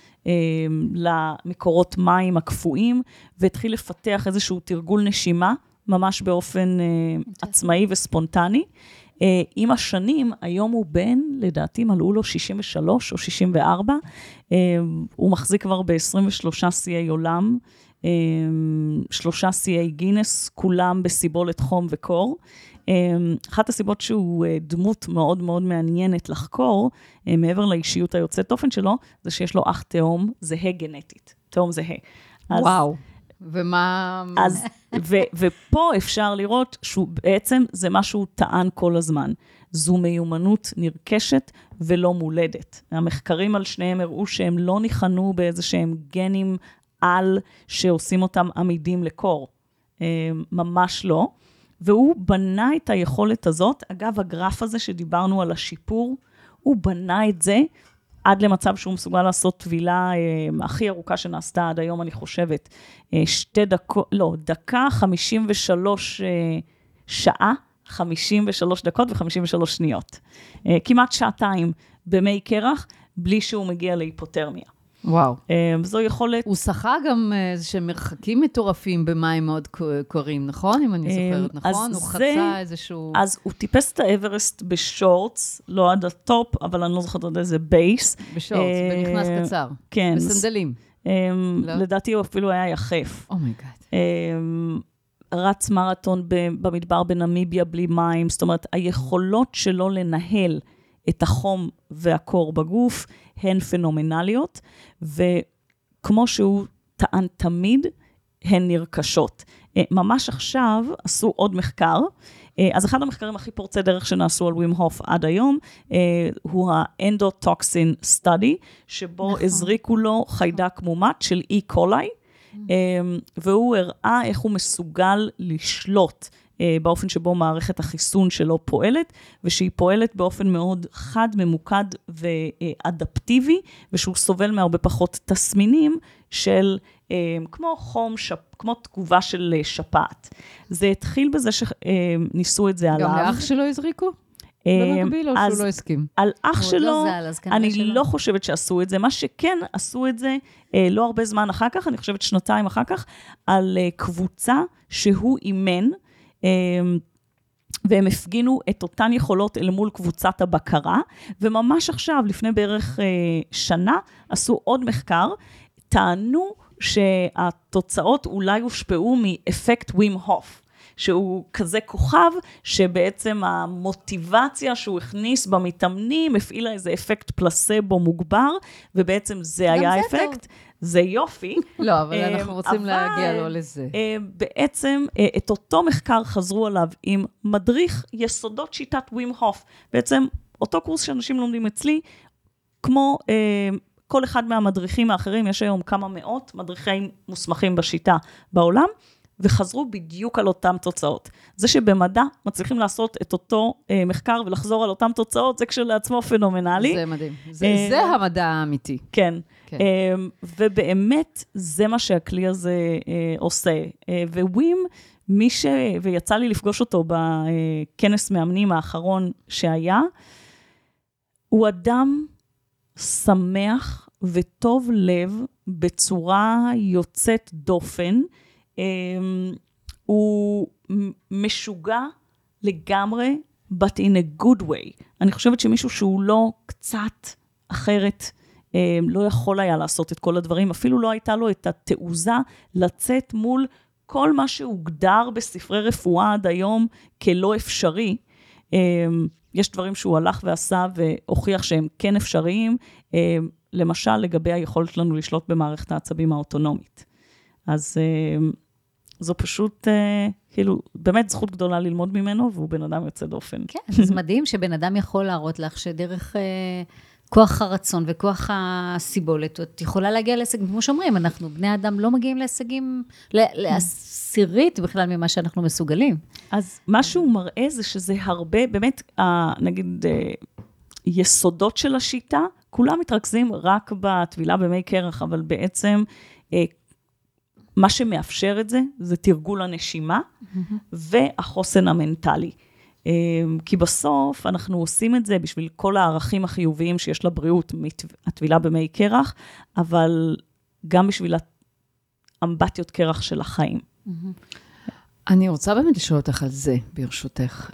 למקורות מים הקפואים, והתחיל לפתח איזשהו תרגול נשימה, ממש באופן עצמאי וספונטני. עם השנים, היום הוא בן, לדעתי, מלאו לו 63 או 64, הוא מחזיק כבר ב-23 CA עולם, 3 CA גינס, כולם בסיבולת חום וקור. אחת הסיבות שהוא דמות מאוד מאוד מעניינת לחקור, מעבר לאישיות היוצאת תופן שלו, זה שיש לו אח תאום זהה גנטית. תאום זהה. וואו. ומה... אז, ופה אפשר לראות שבעצם זה מה שהוא טען כל הזמן. זו מיומנות נרכשת ולא מולדת. המחקרים על שניהם הראו שהם לא ניחנו באיזה שהם גנים על שעושים אותם עמידים לקור. ממש לא. והוא בנה את היכולת הזאת, אגב, הגרף הזה שדיברנו על השיפור, הוא בנה את זה עד למצב שהוא מסוגל לעשות טבילה הכי ארוכה שנעשתה עד היום, אני חושבת, 53 דקות ו-53 שניות, כמעט שעתיים במי קרח, בלי שהוא מגיע להיפותרמיה. וואו. זו יכולת... הוא שחה גם שמרחקים מטורפים במים מאוד קורים, נכון? אם אני זוכרת, נכון? הוא חצה איזשהו... אז הוא טיפס את האברסט בשורטס, לא עד הטופ, אבל אני לא זוכרת עוד איזה בייס. בשורטס, בנכנס קצר. כן. בסנדלים. לדעתי הוא אפילו היה יחף. אומייגאד. רץ מרתון במדבר בנמיביה בלי מים, זאת אומרת, היכולות שלו לנהל את החום והקור בגוף, הן פנומנליות, וכמו שהוא טען תמיד, הן נרכשות. ממש עכשיו עשו עוד מחקר, אז אחד המחקרים הכי פורצי דרך שנעשו על ווים הוף עד היום, הוא האנדוטוקסין סטאדי, שבו הזריקו לו חיידק מומת של אי-קולי, והוא הראה איך הוא מסוגל לשלוט באופן שבו מערכת החיסון שלו פועלת, ושהיא פועלת באופן מאוד חד, ממוקד ואדפטיבי, ושהוא סובל מהרבה פחות תסמינים של, כמו חום, כמו תגובה של שפעת. זה התחיל בזה שניסו את זה עליו. גם לאח שלו הזריקו? במקביל או שהוא לא הסכים? על אח שלו, אני לא חושבת שעשו את זה, מה שכן עשו את זה, לא הרבה זמן אחר כך, אני חושבת 2 שנתיים אחר כך, על קבוצה שהוא אימן, והם הפגינו את אותן יכולות אל מול קבוצת הבקרה, וממש עכשיו, לפני בערך שנה, עשו עוד מחקר, טענו שהתוצאות אולי הושפעו מאפקט ווים הוף, שהוא כזה כוכב, שבעצם המוטיבציה שהוא הכניס במתאמנים, הפעילה איזה אפקט פלסבו מוגבר, ובעצם זה היה אפקט. זה יופי. לא, אבל אנחנו רוצים להגיע לו לזה. בעצם את אותו מחקר חזרו עליו עם מדריך יסודות שיטת ווים הוף. בעצם אותו קורס שאנשים לומדים אצלי, כמו כל אחד מהמדריכים האחרים, יש היום כמה מאות מדריכים מוסמכים בשיטה בעולם, וחזרו בדיוק על אותם תוצאות. זה שבמדע מצליחים לעשות את אותו מחקר ולחזור על אותם תוצאות, זה כשלעצמו פנומנלי. זה מדהים. זה המדע האמיתי. כן. ובאמת זה מה שהכלי הזה עושה. ווים, ויצא לי לפגוש אותו בכנס מאמנים האחרון שהיה, הוא אדם שמח וטוב לב בצורה יוצאת דופן, הוא משוגע לגמרי, but in a good way. אני חושבת שמישהו שהוא לא קצת אחרת, לא יכול היה לעשות את כל הדברים, אפילו לא הייתה לו את התעוזה לצאת מול כל מה שהוגדר בספרי רפואה עד היום כלא אפשרי. יש דברים שהוא הלך ועשה והוכיח שהם כן אפשריים, למשל לגבי היכולת שלנו לשלוט במערכת העצבים האוטונומית. אז זו פשוט, כאילו, באמת זכות גדולה ללמוד ממנו, והוא בן אדם יוצא דופן. כן, אז מדהים שבן אדם יכול להראות לך שדרך כוח הרצון וכוח הסיבולת, את יכולה להגיע להישגים, כמו שאומרים, אנחנו בני אדם לא מגיעים להישגים, לעשירית בכלל ממה שאנחנו מסוגלים. אז מה שהוא מראה זה שזה הרבה, באמת, נגיד, יסודות של השיטה, כולם מתרכזים רק בתבילה במי קרח, אבל בעצם מה שמאפשר את זה, זה תרגול הנשימה, והחוסן המנטלי. כי בסוף אנחנו עושים את זה, בשביל כל הערכים החיוביים שיש לבריאות, התבילה במי קרח, אבל גם בשביל אמבטיות קרח של החיים. אני רוצה באמת לשאול אותך על זה, ברשותך.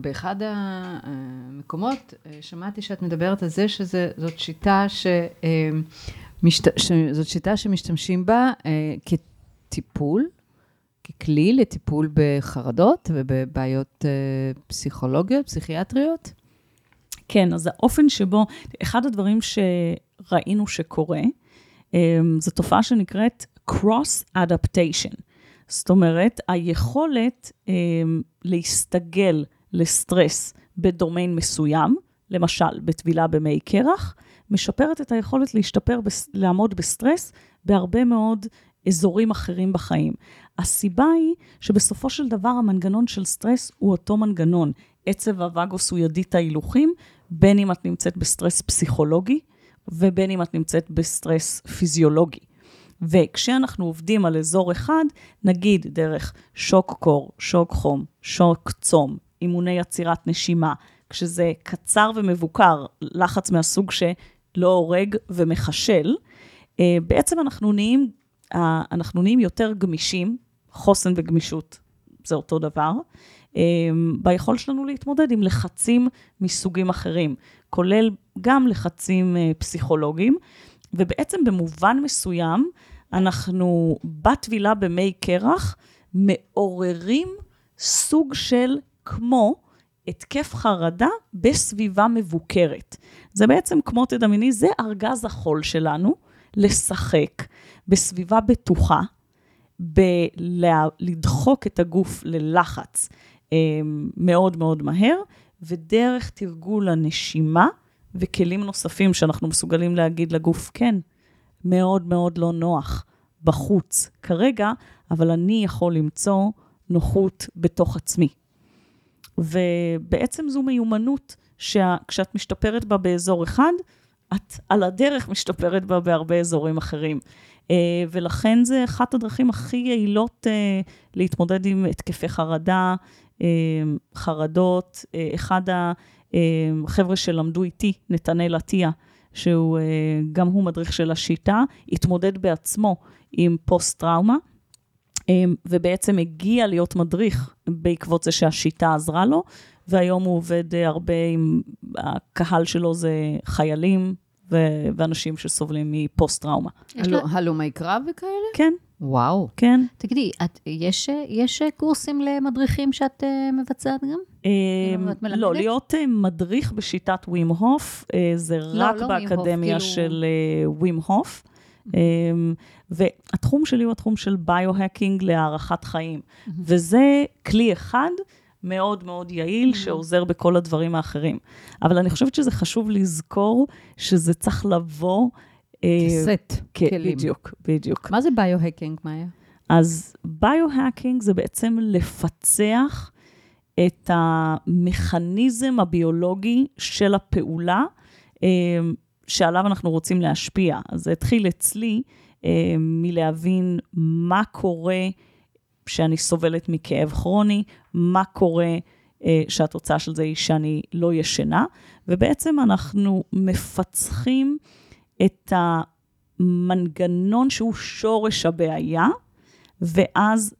באחד המקומות, שמעתי שאת מדברת על זה, שזאת שיטה זאת שיטה שמשתמשים בה כטיפול, ככלי לטיפול בחרדות ובבעיות פסיכולוגיות, פסיכיאטריות. כן, אז האופן שבו, אחד הדברים שראינו שקורה, זו תופעה שנקראת cross adaptation. זאת אומרת, היכולת להסתגל לסטרס בדומיין מסוים, למשל בתבילה במי קרח, משפרת את היכולת לעמוד בסטרס בהרבה מאוד אזורים אחרים בחיים. הסיבה היא שבסופו של דבר המנגנון של סטרס הוא אותו מנגנון. עצב הווגוס הוא ידית ההילוכים, בין אם את נמצאת בסטרס פסיכולוגי, ובין אם את נמצאת בסטרס פיזיולוגי. וכשאנחנו עובדים על אזור אחד, נגיד דרך שוק קור, שוק חום, שוק צום, אימוני יצירת נשימה, כשזה קצר ומבוקר, לחץ מהסוג שלא הורג ומחשל, בעצם אנחנו נהיים יותר גמישים, חוסן וגמישות, זה אותו דבר, ביכול שלנו להתמודד עם לחצים מסוגים אחרים, כולל גם לחצים פסיכולוגיים, ובעצם במובן מסוים, אנחנו בתבילה במי קרח, מעוררים סוג של כמו, התקף חרדה בסביבה מבוקרת. זה בעצם כמו תדמיני, זה ארגז החול שלנו, לשחק בסביבה בטוחה, לדחוק את הגוף ללחץ מאוד מאוד מהר, ודרך תרגול הנשימה, וכלים נוספים שאנחנו מסוגלים להגיד לגוף, כן, מאוד מאוד לא נוח בחוץ כרגע, אבל אני יכול למצוא נוחות בתוך עצמי. ובעצם זו מיומנות שכשאת משתפרת בה באזור אחד, את על הדרך משתפרת בה בהרבה אזורים אחרים. ולכן זה אחת הדרכים הכי יעילות להתמודד עם התקפי חרדה, חרדות. אחד החבר'ה שלמדו איתי, נתנאל עטיה, שהוא גם הוא מדריך של השיטה, התמודד בעצמו עם פוסט-טראומה, ובעצם הגיע להיות מדריך בעקבות זה שהשיטה עזרה לו, והיום הוא עובד הרבה עם הקהל שלו, זה חיילים ואנשים שסובלים מפוסט-טראומה. הלומי קרב וכאלה? כן. וואו. כן. תגידי, יש קורסים למדריכים שאת מבצעת גם? לא, להיות מדריך בשיטת ווים הוף, זה רק באקדמיה של ווים הוף. והתחום שלי הוא התחום של ביו-הקינג להערכת חיים, וזה כלי אחד מאוד מאוד יעיל, שעוזר בכל הדברים האחרים. אבל אני חושבת שזה חשוב לזכור, שזה צריך לבוא... כסט, כלים. בדיוק, בדיוק. מה זה ביו-הקינג, מאיה? אז ביו-הקינג זה בעצם לפצח את המכניזם הביולוגי של הפעולה, שעליו אנחנו רוצים להשפיע. אז זה התחיל אצלי מלהבין מה קורה שאני סובלת מכאב כרוני, מה קורה שהתוצאה של זה היא שאני לא ישנה, ובעצם אנחנו מפצחים את המנגנון שהוא שורש הבעיה, ואז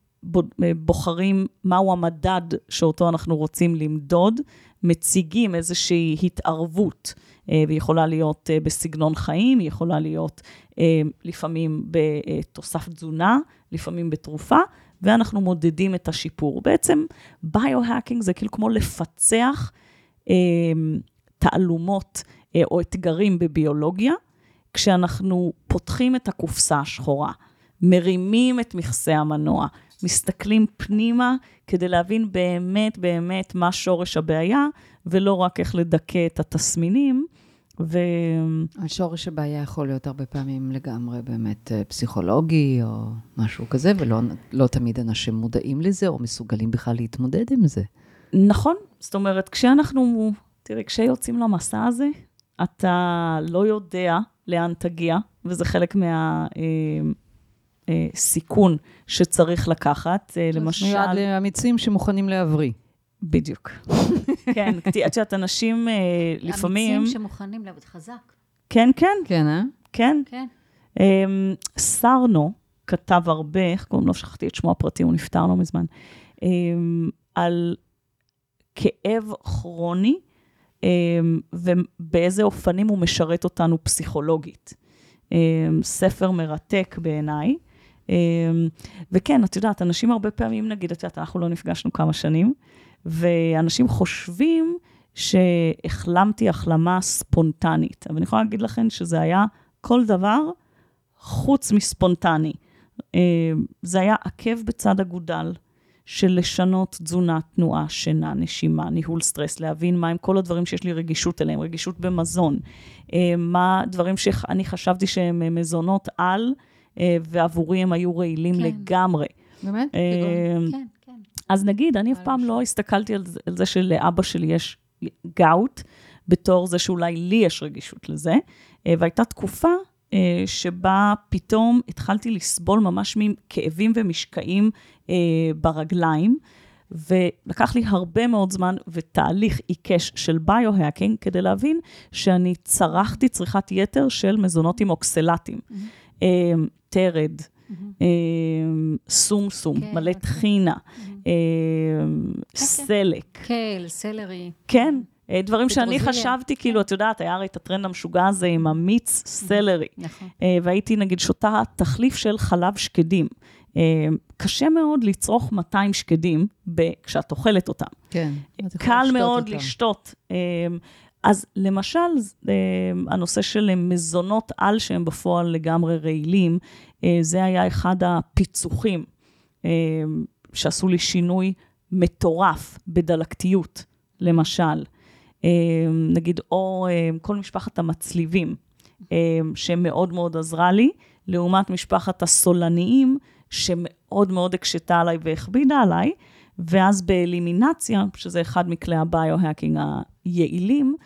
בוחרים מהו המדד שאותו אנחנו רוצים למדוד, מציגים איזושהי התערבות, והיא יכולה להיות בסגנון חיים, היא יכולה להיות לפעמים בתוסף תזונה, לפעמים בתרופה, ואנחנו מודדים את השיפור. בעצם ביו-הקינג זה כאילו כמו לפצח תעלומות או אתגרים בביולוגיה, כשאנחנו פותחים את הקופסה השחורה, מרימים את מכסה המנוע, מסתכלים פנימה כדי להבין באמת באמת מה שורש הבעיה, ולא רק איך לדכא את התסמינים. השורש הבעיה יכול להיות הרבה פעמים לגמרי באמת פסיכולוגי או משהו כזה, ולא לא תמיד אנשים מודעים לזה או מסוגלים בכלל להתמודד עם זה. נכון, זאת אומרת, כשאנחנו, תראי, כשיוצאים למסע הזה, אתה לא יודע לאן תגיע, וזה חלק מה... סיכון שצריך לקחת, למשל... מיועד לאמיצים שמוכנים להבריא. בדיוק. כן, עד שאת אנשים לפעמים... אמיצים שמוכנים להבריא, חזק. כן, כן. כן, אה? כן. סרנו כתב הרבה, לא שכחתי את שמו הפרטי, הוא נפטר לא מזמן, על כאב כרוני, ובאיזה אופנים הוא משרת אותנו פסיכולוגית. ספר מרתק בעיניי. וכן, את יודעת, אנשים הרבה פעמים, נגיד, את יודעת, אנחנו לא נפגשנו כמה שנים, ואנשים חושבים שהחלמתי החלמה ספונטנית. אבל אני יכולה להגיד לכם שזה היה כל דבר חוץ מספונטני. זה היה עקב בצד אגודל של לשנות תזונה, תנועה, שינה, נשימה, ניהול סטרס, להבין מה הם כל הדברים שיש לי רגישות אליהם, רגישות במזון, מה דברים שאני חשבתי שהם מזונות על, ועבורי הם היו רעילים לגמרי. באמת? כן, כן. אז נגיד, אני אף פעם לא הסתכלתי על זה שלאבא שלי יש גאוט, בתור זה שאולי לי יש רגישות לזה, והייתה תקופה שבה פתאום התחלתי לסבול ממש מכאבים ומשקעים ברגליים, ולקח לי הרבה מאוד זמן ותהליך עיקש של ביו-הקינג, כדי להבין שאני צרכתי צריכת יתר של מזונות עם אוקסלטים. תרד, סומסום, מלא תחינה, סלק. קל, סלרי. כן. דברים שאני חשבתי, כאילו, את יודעת, היה הרי את הטרנד המשוגע הזה עם המיץ סלרי. נכון. והייתי, נגיד, שותה תחליף של חלב שקדים. קשה מאוד לצרוך 200 שקדים כשאת אוכלת אותם. כן. קל מאוד לשתות. אז למשל, הנושא של מזונות על שהם בפועל לגמרי רעילים, זה היה אחד הפיצוחים שעשו לי שינוי מטורף בדלקתיות, למשל. נגיד, או כל משפחת המצליבים, שמאוד מאוד עזרה לי, לעומת משפחת הסולניים, שמאוד מאוד הקשתה עליי והכבידה עליי, ואז באלימינציה, שזה אחד מכלי הביו-הקינג היעילים,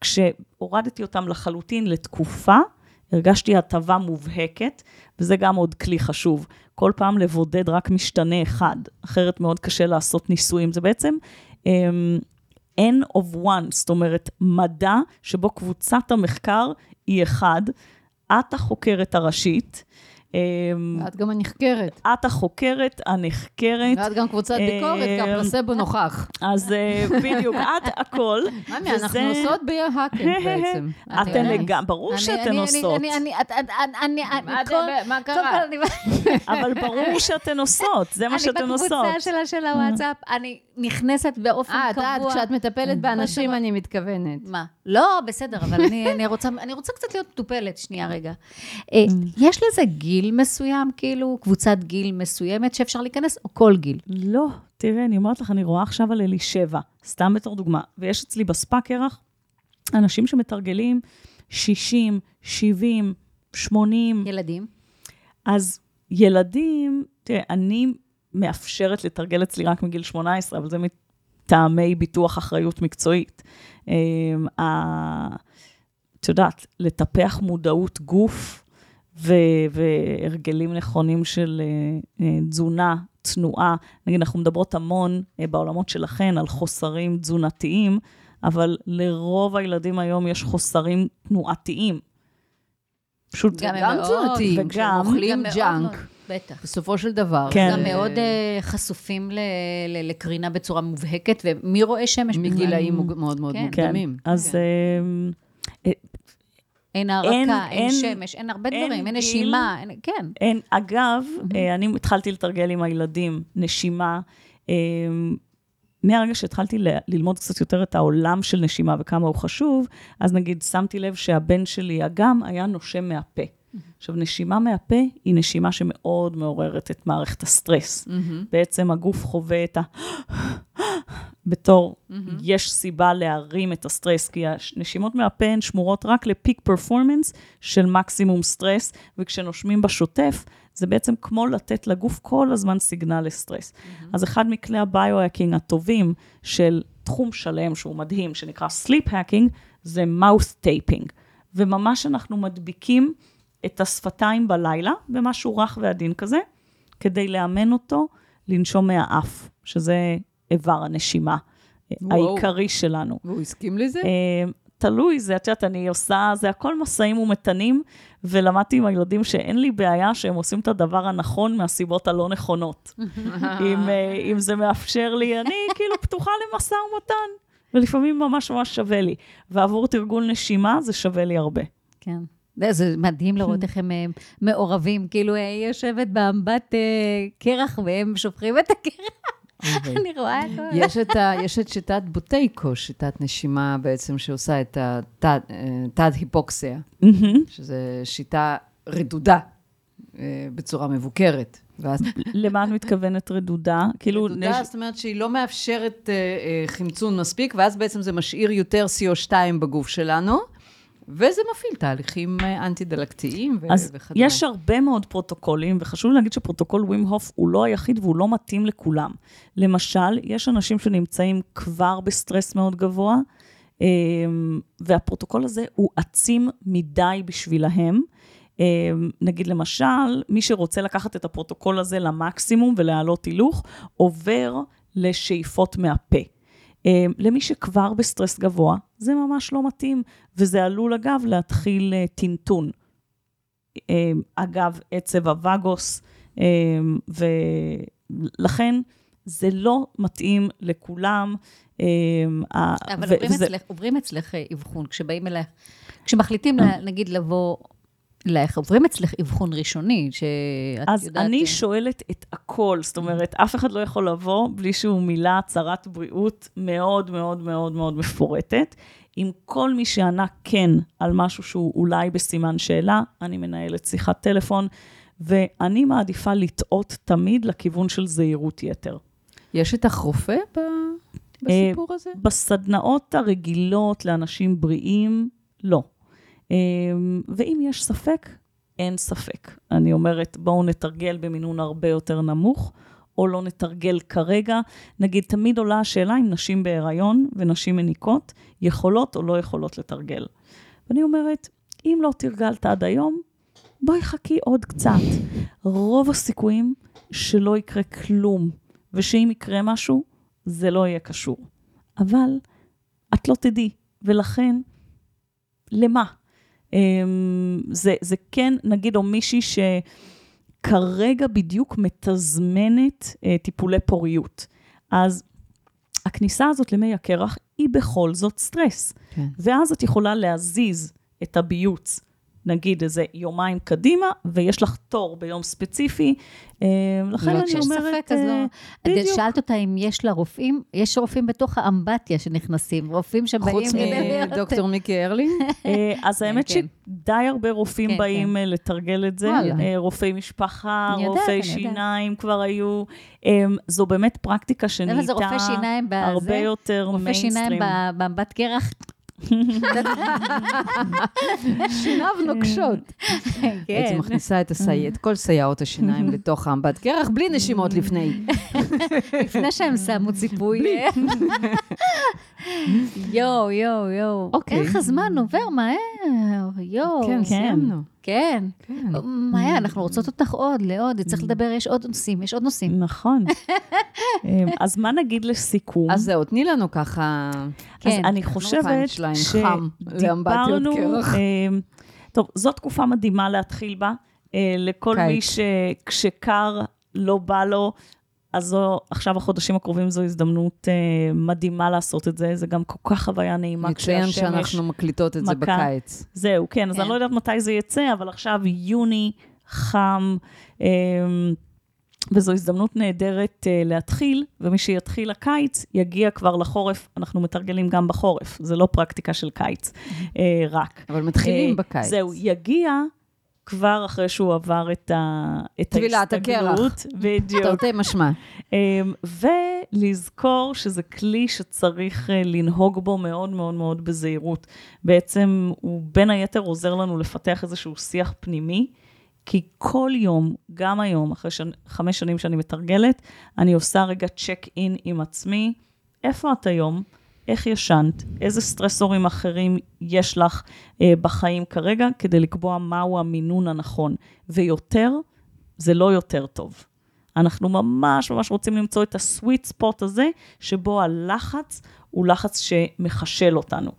כשהורדתי אותם לחלוטין לתקופה, הרגשתי הטבה מובהקת, וזה גם עוד כלי חשוב. כל פעם לבודד רק משתנה אחד, אחרת מאוד קשה לעשות ניסויים. זה בעצם... N of one, זאת אומרת, מדע שבו קבוצת המחקר היא אחד, את החוקרת הראשית. ואת גם הנחקרת. את החוקרת, הנחקרת. ואת גם קבוצת ביקורת, כפלסבו נוכח. אז בדיוק, את הכל. ממי, אנחנו עושות ביו-הקינג בעצם. אתן לגמרי, ברור שאתן עושות. מה קרה? אבל ברור שאתן עושות, זה מה שאתן עושות. אני בקבוצה שלה של הוואטסאפ, אני... נכנסת באופן קבוע. כשאת מטפלת באנשים אני מתכוונת. מה? לא, בסדר, אבל אני רוצה קצת להיות מטופלת, שנייה רגע. יש לזה גיל מסוים, כאילו, קבוצת גיל מסוימת שאפשר להיכנס, או כל גיל? לא, תראה, אני אומרת לך, אני רואה עכשיו על אלישבע, סתם בתור דוגמה, ויש אצלי בספא קרח, אנשים שמתרגלים 60, 70, 80. ילדים? אז ילדים, תראה, אני מאפשרת לתרגל אצלי רק מגיל 18, אבל זה מטעמי ביטוח אחריות מקצועית. את יודעת, לטפח מודעות גוף והרגלים נכונים של תזונה, תנועה. נגיד, אנחנו מדברות המון בעולמות שלכן על חוסרים תזונתיים, אבל לרוב הילדים היום יש חוסרים תנועתיים. פשוט גם תנועתיים, שאוכלים ג'אנק. בטח. בסופו של דבר. גם מאוד חשופים לקרינה בצורה מובהקת, ומי רואה שמש? מגילאים מאוד מאוד מוקדמים. אז אין הרקה, אין שמש, אין הרבה דברים, אין נשימה. כן. אגב, אני התחלתי לתרגל עם הילדים נשימה, מהרגע שהתחלתי ללמוד קצת יותר את העולם של נשימה וכמה הוא חשוב, אז נגיד שמתי לב שהבן שלי אגם היה נושם מהפה. עכשיו, נשימה מהפה היא נשימה שמאוד מעוררת את מערכת הסטרס. בעצם הגוף חווה את ה... בתור יש סיבה להרים את הסטרס, כי הנשימות מהפה הן שמורות רק לפיק פרפורמנס של מקסימום סטרס, וכשנושמים בשוטף, זה בעצם כמו לתת לגוף כל הזמן סיגנל לסטרס. אז אחד מכלי הביו-האקינג הטובים של תחום שלם שהוא מדהים, שנקרא sleep-hacking, זה mouth-taping. וממש אנחנו מדביקים את השפתיים בלילה, במשהו רך ועדין כזה, כדי לאמן אותו לנשום מהאף, שזה איבר הנשימה העיקרי שלנו. והוא הסכים לזה? תלוי, זה, את יודעת, אני עושה, זה הכל מסעים ומתנים, ולמדתי עם הילדים שאין לי בעיה שהם עושים את הדבר הנכון מהסיבות הלא נכונות. אם זה מאפשר לי, אני כאילו פתוחה למסע ומתן, ולפעמים ממש ממש שווה לי. ועבור תרגול נשימה, זה שווה לי הרבה. כן. זה מדהים לראות איך הם מעורבים, כאילו היא יושבת באמבט קרח, והם שופכים את הקרח. אני רואה את כל. יש את שיטת בוטייקו, שיטת נשימה בעצם שעושה את תת היפוקסיה, שזו שיטה רדודה בצורה מבוקרת. למה את מתכוונת רדודה? רדודה, זאת אומרת שהיא לא מאפשרת חמצון מספיק, ואז בעצם זה משאיר יותר CO2 בגוף שלנו, וזה מפעיל תהליכים אנטי-דלקתיים וכדומה. יש הרבה מאוד פרוטוקולים, וחשוב להגיד שפרוטוקול ווים הוף הוא לא היחיד, והוא לא מתאים לכולם. למשל, יש אנשים שנמצאים כבר בסטרס מאוד גבוה, והפרוטוקול הזה הוא עצים מדי בשבילהם. נגיד למשל, מי שרוצה לקחת את הפרוטוקול הזה למקסימום ולהעלות הילוך, עובר לשאיפות מהפה. למי שכבר בסטרס גבוה, זה ממש לא מתאים, וזה עלול אגב להתחיל טינטון. אגב, עצב הווגוס, ולכן זה לא מתאים לכולם. אבל עוברים אצלך אבחון, כשבאים אליי, כשמחליטים נגיד לבוא, עוברים אצלך אבחון ראשוני, אז אני שואלת את הכל, זאת אומרת, אף אחד לא יכול לבוא בלי שהוא מילה צרת בריאות מאוד מאוד מאוד מאוד מפורטת. עם כל מי שענה כן על משהו שהוא אולי בסימן שאלה, אני מנהלת שיחת טלפון, ואני מעדיפה לטעות תמיד לכיוון של זהירות יתר. יש את החופה בסיפור הזה? בסדנאות הרגילות לאנשים בריאים, לא. ואם יש ספק, אין ספק. אני אומרת, בואו נתרגל במינון הרבה יותר נמוך, או לא נתרגל כרגע. נגיד, תמיד עולה השאלה אם נשים בהיריון ונשים מניקות יכולות או לא יכולות לתרגל. ואני אומרת, אם לא תרגלת עד היום, בואי חכי עוד קצת. רוב הסיכויים שלא יקרה כלום, ושאם יקרה משהו, זה לא יהיה קשור. אבל את לא תדעי, ולכן, למה? זה כן, נגיד, או מישהי שכרגע בדיוק מתזמנת טיפולי פוריות. אז הכניסה הזאת למי הקרח היא בכל זאת סטרס. ואז את יכולה להזיז את הביוץ נגיד איזה יומיים קדימה, ויש לך תור ביום ספציפי, לכן אני אומרת... לא, כשיש ספק, אז לא... בדיוק. שאלת אותה אם יש לה רופאים, יש רופאים בתוך האמבטיה שנכנסים, רופאים שבאים... חוץ מדוקטור מיקי ארלי? אז האמת שדי הרבה רופאים באים לתרגל את זה, רופאי משפחה, רופאי שיניים כבר היו, זו באמת פרקטיקה שנהייתה הרבה יותר מיינסטרים. רופאי שיניים באמבט קרח... שיניו נוקשות. הייתי מכניסה את כל סייעות השיניים לתוך אמבט קרח, בלי נשימות לפני שהם שמו ציפוי. יו, יו, יו. איך הזמן עובר מהר, יו. כן, סיימנו. כן. מאיה, אנחנו רוצות אותך עוד, לעוד, צריך לדבר, יש עוד נושאים, יש עוד נושאים. נכון. אז מה נגיד לסיכום? אז זהו, תני לנו ככה. אז אני חושבת שדיברנו, טוב, זו תקופה מדהימה להתחיל בה, לכל מי שכשקר לא בא לו, אז עכשיו החודשים הקרובים זו הזדמנות מדהימה לעשות את זה, זה גם כל כך חוויה נעימה כשהשמש... נציין שאנחנו מקליטות את זה בקיץ. זהו, כן, אז אני לא יודעת מתי זה יצא, אבל עכשיו יוני חם, וזו הזדמנות נהדרת להתחיל, ומי שיתחיל הקיץ יגיע כבר לחורף, אנחנו מתרגלים גם בחורף, זה לא פרקטיקה של קיץ רק. אבל מתחילים בקיץ. זהו, יגיע... כבר אחרי שהוא עבר את טבילת הקרח. בדיוק. תרתי משמע. ולזכור שזה כלי שצריך לנהוג בו מאוד מאוד מאוד בזהירות. בעצם הוא בין היתר עוזר לנו לפתח איזשהו שיח פנימי, כי כל יום, גם היום, אחרי 5 שנים שאני מתרגלת, אני עושה רגע צ'ק אין עם עצמי. איפה את היום? איך ישנת, איזה סטרסורים אחרים יש לך בחיים כרגע, כדי לקבוע מהו המינון הנכון. ויותר, זה לא יותר טוב. אנחנו ממש ממש רוצים למצוא את הסוויט ספוט הזה, שבו הלחץ הוא לחץ שמחשל אותנו.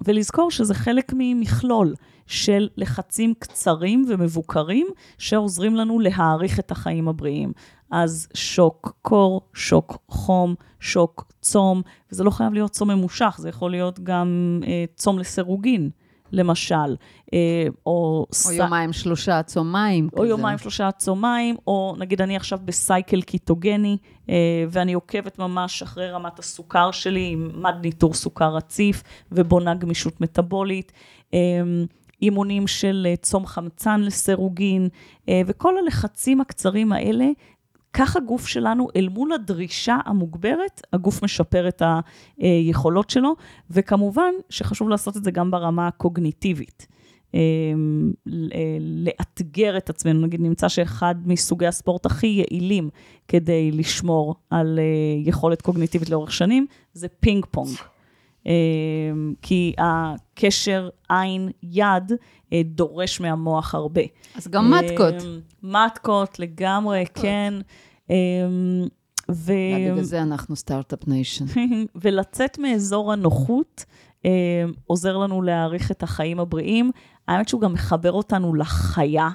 ולזכור שזה חלק ממכלול של לחצים קצרים ומבוקרים, שעוזרים לנו להאריך את החיים הבריאים. אז שוק קור, שוק חום, שוק צום, וזה לא חייב להיות צום ממושך, זה יכול להיות גם צום לסירוגין, למשל. או יומיים שלושה צום מים. או כזה. יומיים שלושה צום מים, או נגיד אני עכשיו בסייקל קיטוגני, ואני עוקבת ממש אחרי רמת הסוכר שלי, עם מד ניטור סוכר רציף, ובונה גמישות מטאבולית. אימונים של צום חמצן לסירוגין, וכל הלחצים הקצרים האלה, כך הגוף שלנו, אל מול הדרישה המוגברת, הגוף משפר את היכולות שלו, וכמובן שחשוב לעשות את זה גם ברמה הקוגניטיבית. לאתגר את עצמנו, נגיד נמצא שאחד מסוגי הספורט הכי יעילים, כדי לשמור על יכולת קוגניטיבית לאורך שנים, זה פינג פונג. כי הקשר עין יד דורש מהמוח הרבה. אז גם מתקות. מתקות לגמרי, כן. בגלל זה אנחנו סטארט-אפ ניישן. ולצאת מאזור הנוחות עוזר לנו להאריך את החיים הבריאים. האמת שהוא גם מחבר אותנו לחיה,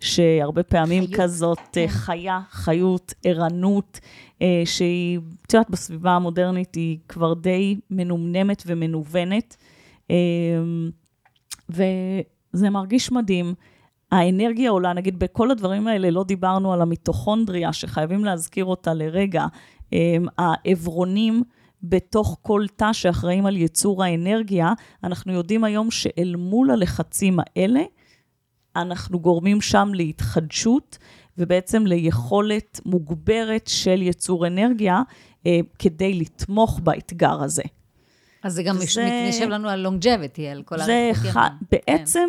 שהרבה פעמים כזאת חיה, חיות, ערנות, שהיא, את יודעת, בסביבה המודרנית היא כבר די מנומנמת ומנוונת, וזה מרגיש מדהים. האנרגיה עולה, נגיד, בכל הדברים האלה לא דיברנו על המיטוכונדריה, שחייבים להזכיר אותה לרגע, העברונים בתוך כל תא שאחראים על ייצור האנרגיה, אנחנו יודעים היום שאל מול הלחצים האלה, אנחנו גורמים שם להתחדשות, ובעצם ליכולת מוגברת של ייצור אנרגיה, כדי לתמוך באתגר הזה. אז זה גם נשב לנו על longevity, על כל הרחוקים. בעצם,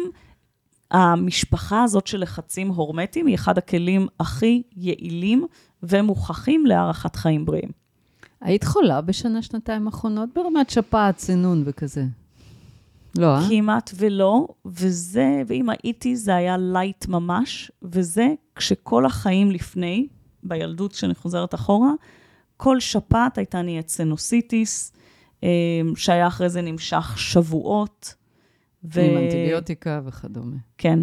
המשפחה הזאת של לחצים הורמטיים, היא אחד הכלים הכי יעילים, ומוכחים להארכת חיים בריאים. היית חולה בשנה-שנתיים האחרונות, ברמת שפעת, צינון וכזה? לא, כמעט ולא, וזה, ואם הייתי, זה היה לייט ממש, וזה כשכל החיים לפני, בילדות שאני חוזרת אחורה, כל שפעת הייתה נהיית סינוסיטיס, שהיה אחרי זה נמשך שבועות. עם אנטיביוטיקה וכדומה. כן,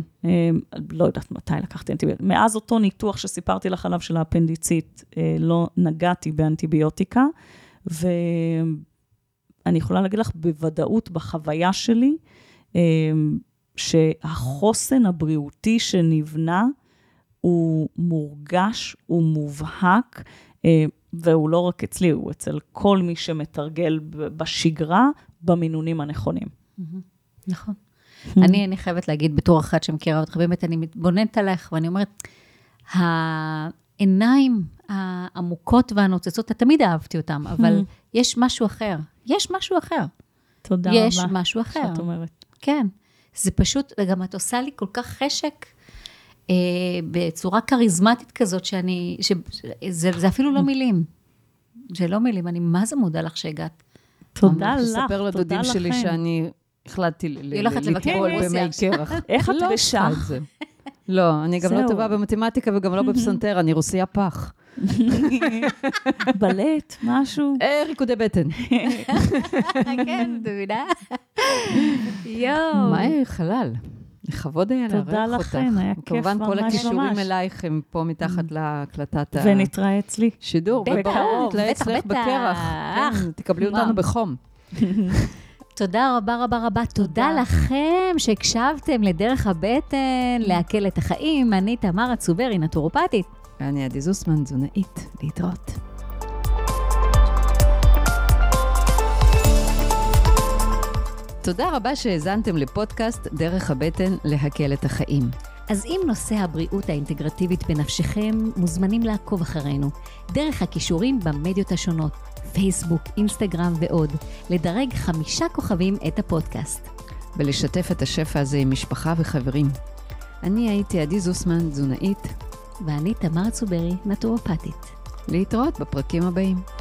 לא יודעת מתי לקחתי אנטיביוטיקה. מאז אותו ניתוח שסיפרתי לך עליו של האפנדיצית, לא נגעתי באנטיביוטיקה, אני יכולה להגיד לך בוודאות בחוויה שלי, שהחוסן הבריאותי שנבנה הוא מורגש, הוא מובהק, והוא לא רק אצלי, הוא אצל כל מי שמתרגל בשגרה, במינונים הנכונים. נכון. אני חייבת להגיד בתור אחת שמכירה אותך, באמת אני מתבוננת עליך, ואני אומרת, העיניים העמוקות והנוצצות, תמיד אהבתי אותם, אבל יש משהו אחר. יש משהו אחר. תודה רבה. יש משהו אחר. שאת אומרת. כן. זה פשוט, וגם את עושה לי כל כך חשק, בצורה קריזמטית כזאת, זה אפילו לא מילים. זה לא מילים, אני מה זה מודה לך שהגעת. תודה לך, תודה לכם. לספר לדודים שלי שאני החלטתי לטבול במי קרח. איך את בשעה? לא, אני גם לא טובה במתמטיקה וגם לא בפסנתר, אני רוסייה פח. בלט, משהו. ריקודי בטן. כן, דוידה. יואו. מה חלל? לכבוד היה לארח אותך. תודה לכן, היה כיף ממש ממש. כמובן כל הכישורים אלייך הם פה מתחת להקלטת ה... ונתראה אצלי. שידור, ובקרוב, נתראה אצלך בקרח. תקבלי אותנו בחום. תודה רבה רבה רבה, תודה לכם שהקשבתם לדרך הבטן, להקל את החיים. אני תמר צוברי, נטורופטית. ואני עדי זוסמן, תזונאית. להתראות. תודה רבה שהזנתם לפודקאסט דרך הבטן להקל את החיים. אז אם נושא הבריאות האינטגרטיבית בנפשכם, מוזמנים לעקוב אחרינו. דרך הכישורים במדיות השונות, פייסבוק, אינסטגרם ועוד, לדרג 5 כוכבים את הפודקאסט. ולשתף את השפע הזה עם משפחה וחברים. אני הייתי עדי זוסמן, תזונאית. ואני תמר צוברי, נטורופטית. להתראות בפרקים הבאים.